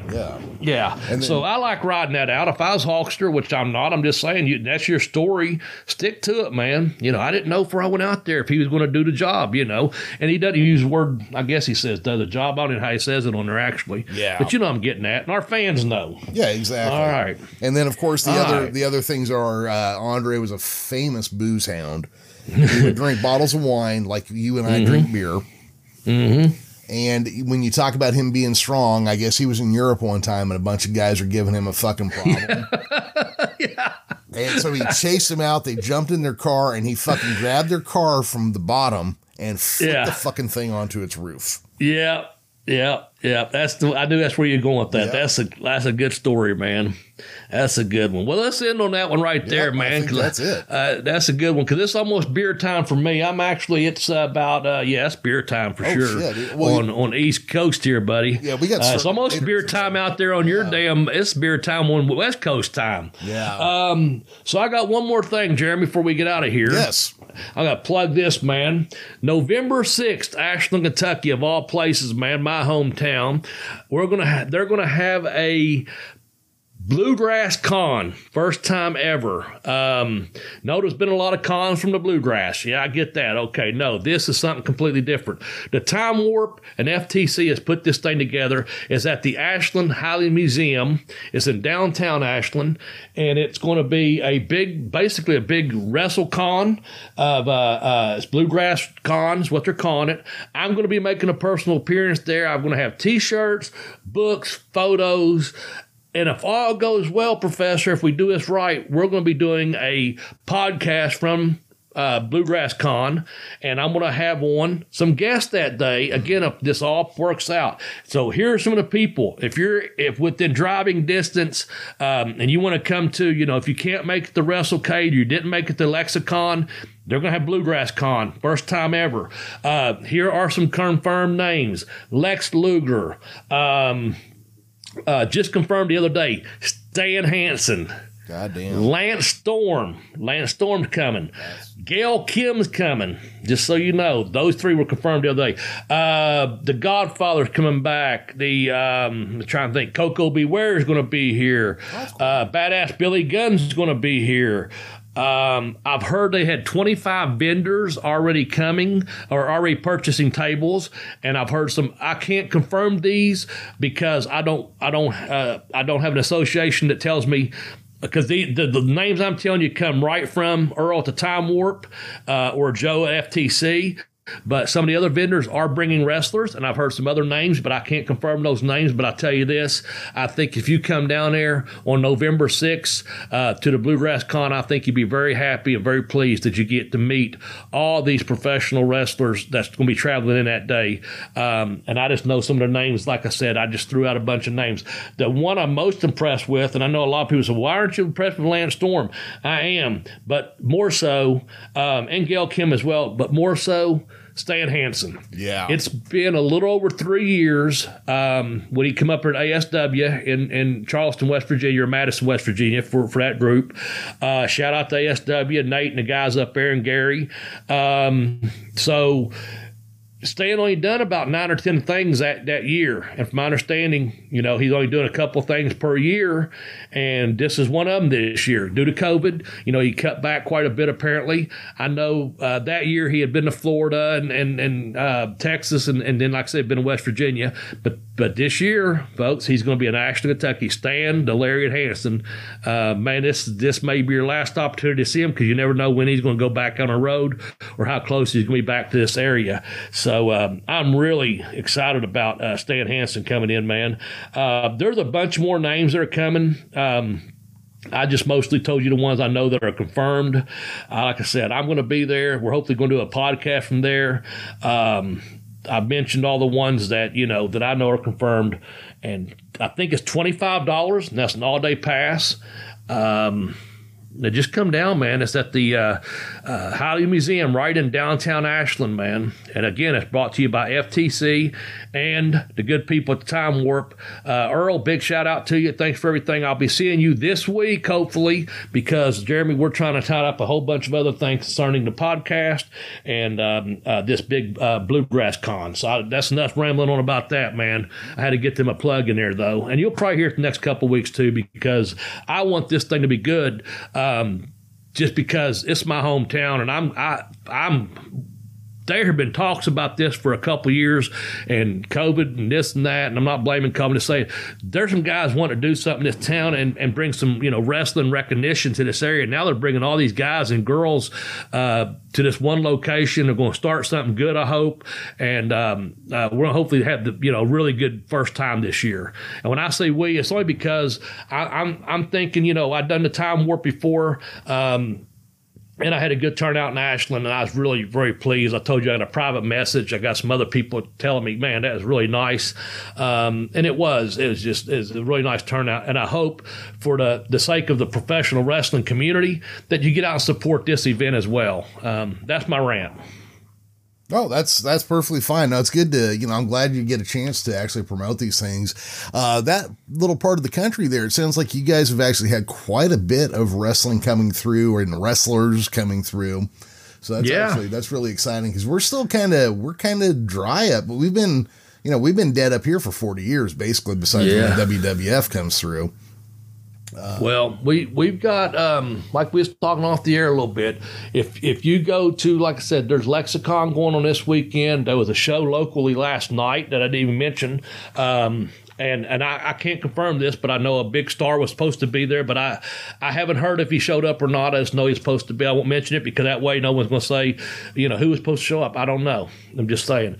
Yeah. And then, I like riding that out. If I was Hulkster, which I'm not, I'm just saying, that's your story. Stick to it, man. I didn't know before I went out there if he was going to do the job, And he doesn't use word, I guess he says, does the job. I don't know how he says it on there, actually. Yeah. But I'm getting at, and our fans know. Yeah, exactly. All right. And then, of course, the other things are Andre was a famous booze hound. He would drink bottles of wine like you and I drink beer. And when you talk about him being strong, I guess he was in Europe one time and a bunch of guys were giving him a fucking problem. Yeah. And so he chased them out. They jumped in their car and he fucking grabbed their car from the bottom and flipped the fucking thing onto its roof. Yeah. Yeah. Yeah. I knew that's where you're going with that. Yeah. That's a good story, man. That's a good one. Well, let's end on that one right there, man. That's it. That's a good one because it's almost beer time for me. It's beer time for sure. Shit. Well, on East Coast here, buddy. Yeah, we got it's almost beer time out there on your damn. It's beer time on West Coast time. Yeah. So I got one more thing, Jeremy, before we get out of here. Yes. I got to plug this, man. November 6th, Ashland, Kentucky, of all places, man, my hometown. They're gonna have a Bluegrass Con, first time ever. No, there's been a lot of cons from the Bluegrass. Yeah, I get that. Okay, no, this is something completely different. The Time Warp and FTC has put this thing together. It's at the Ashland Highland Museum. It's in downtown Ashland, and it's going to be basically a big wrestle con of it's Bluegrass Con is what they're calling it. I'm going to be making a personal appearance there. I'm going to have T-shirts, books, photos. And if all goes well, Professor, if we do this right, we're going to be doing a podcast from Bluegrass Con, and I'm going to have on some guests that day. Again, if this all works out. So here are some of the people. If you're within driving distance and you want to come to, if you can't make it to WrestleCade, you didn't make it to Lexicon, they're going to have Bluegrass Con, first time ever. Here are some confirmed names. Lex Luger, just confirmed the other day, Stan Hansen. Goddamn. Lance Storm's coming. Nice. Gail Kim's coming, just so you know. Those three were confirmed the other day. The Godfather's coming back. I'm trying to think. Coco Beware is going to be here. Cool. Badass Billy Gunn's going to be here. I've heard they had 25 vendors already coming or already purchasing tables, and I've heard some. I can't confirm these because I don't have an association that tells me, because the names I'm telling you come right from Earl at the Time Warp or Joe at FTC. But some of the other vendors are bringing wrestlers, and I've heard some other names, but I can't confirm those names. But I'll tell you this. I think if you come down there on November 6th to the Bluegrass Con, I think you'd be very happy and very pleased that you get to meet all these professional wrestlers that's going to be traveling in that day. And I just know some of their names. Like I said, I just threw out a bunch of names. The one I'm most impressed with, and I know a lot of people say, why aren't you impressed with Lance Storm? I am, but more so, and Gail Kim as well, but more so, Stan Hansen. Yeah. It's been a little over 3 years when he came up here at ASW in Charleston, West Virginia, or Madison, West Virginia, for that group. Shout out to ASW, Nate and the guys up there, and Gary. So Stan only done about 9 or 10 things that year. And from my understanding, he's only doing a couple things per year. And this is one of them this year. Due to COVID, he cut back quite a bit, apparently. I know that year he had been to Florida and Texas and then, like I said, been to West Virginia. But this year, folks, he's going to be in Ashland, Kentucky. Stan the Lariat Hansen. Man, this may be your last opportunity to see him, because you never know when he's going to go back on a road or how close he's going to be back to this area. So I'm really excited about Stan Hansen coming in, man. There's a bunch more names that are coming. I just mostly told you the ones I know that are confirmed. Like I said, I'm going to be there. We're hopefully going to do a podcast from there. I mentioned all the ones that, that I know are confirmed. And I think it's $25. And that's an all-day pass. Now just come down, man. It's at the Highland Museum right in downtown Ashland, man. And again, it's brought to you by FTC and the good people at the Time Warp. Earl, big shout out to you. Thanks for everything. I'll be seeing you this week, hopefully, because, Jeremy, we're trying to tie up a whole bunch of other things concerning the podcast and this big Bluegrass Con. So that's enough rambling on about that, man. I had to get them a plug in there, though. And you'll probably hear it the next couple of weeks, too, because I want this thing to be good. Just because it's my hometown, and I'm there have been talks about this for a couple years, and COVID and this and that, and I'm not blaming COVID, to say there's some guys wanting to do something in this town and bring some, you know, wrestling recognition to this area. Now they're bringing all these guys and girls to this one location. They're going to start something good, I hope, and we're going to hopefully have the, you know, really good first time this year. And when I say we, it's only because I'm thinking, you know, I've done the Time Warp before. And I had a good turnout in Ashland, and I was really very pleased. I told you I got a private message. I got some other people telling me, man, that was really nice. And it was a really nice turnout. And I hope for the sake of the professional wrestling community that you get out and support this event as well. That's my rant. Oh, that's perfectly fine. No, it's good to, you know, I'm glad you get a chance to actually promote these things. That little part of the country there, it sounds like you guys have actually had quite a bit of wrestling coming through, and wrestlers coming through. So that's actually, that's really exciting, because we're still kind of dry up, but we've been dead up here for 40 years, basically, besides when the WWF comes through. Well, we've got, like we was talking off the air a little bit, if you go to, like I said, there's Lexicon going on this weekend. There was a show locally last night that I didn't even mention. And I can't confirm this, but I know a big star was supposed to be there, but I haven't heard if he showed up or not. I just know he's supposed to be. I won't mention it because that way no one's going to say, you know, who was supposed to show up. I don't know. I'm just saying.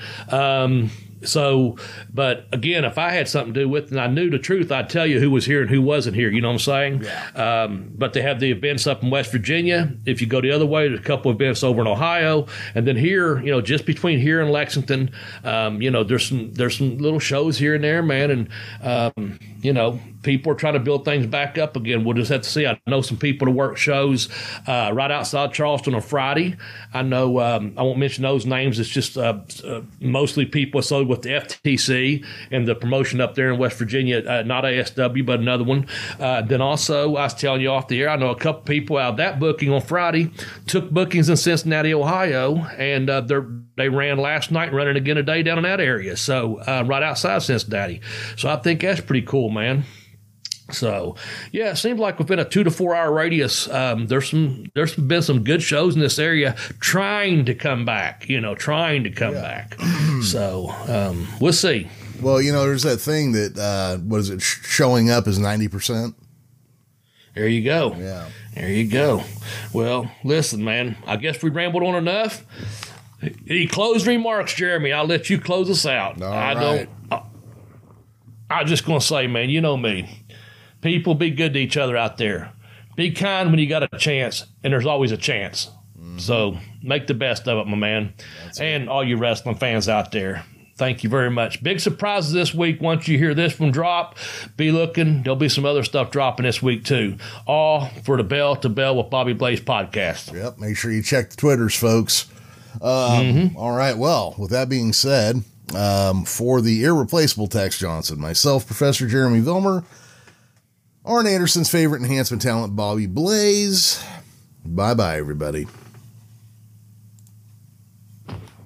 So, but again, if I had something to do with it and I knew the truth, I'd tell you who was here and who wasn't here. You know what I'm saying? Yeah. But they have the events up in West Virginia. If you go the other way, there's a couple events over in Ohio. And then here, you know, just between here and Lexington, you know, there's some little shows here and there, man. And, you know, people are trying to build things back up again. We'll just have to see. I know some people to work shows right outside Charleston on Friday. I know I won't mention those names. It's just mostly people associated with the FTC and the promotion up there in West Virginia, not ASW, but another one. Then also, I was telling you off the air, I know a couple people out of that booking on Friday took bookings in Cincinnati, Ohio, and they ran last night, running again today down in that area. So right outside Cincinnati. So I think that's pretty cool, man. So, yeah, it seems like within a 2 to 4 hour radius, there's been some good shows in this area trying to come back. So we'll see. Well, you know, there's that thing that, what is it, showing up is 90%. There you go. Yeah. There you go. Well, listen, man, I guess we rambled on enough. Any closed remarks, Jeremy? I'll let you close us out. I'm just going to say, man, you know me. People, be good to each other out there. Be kind when you got a chance, and there's always a chance. Mm. So make the best of it, my man. That's right. All you wrestling fans out there, thank you very much. Big surprises this week. Once you hear this one drop, be looking. There'll be some other stuff dropping this week, too. All for the Bell to Bell with Bobby Blaze podcast. Yep, make sure you check the Twitters, folks. All right, well, with that being said, for the irreplaceable Tex Johnson, myself, Professor Jeremy Vilmer, Arn Anderson's favorite enhancement talent, Bobby Blaze. Bye-bye, everybody.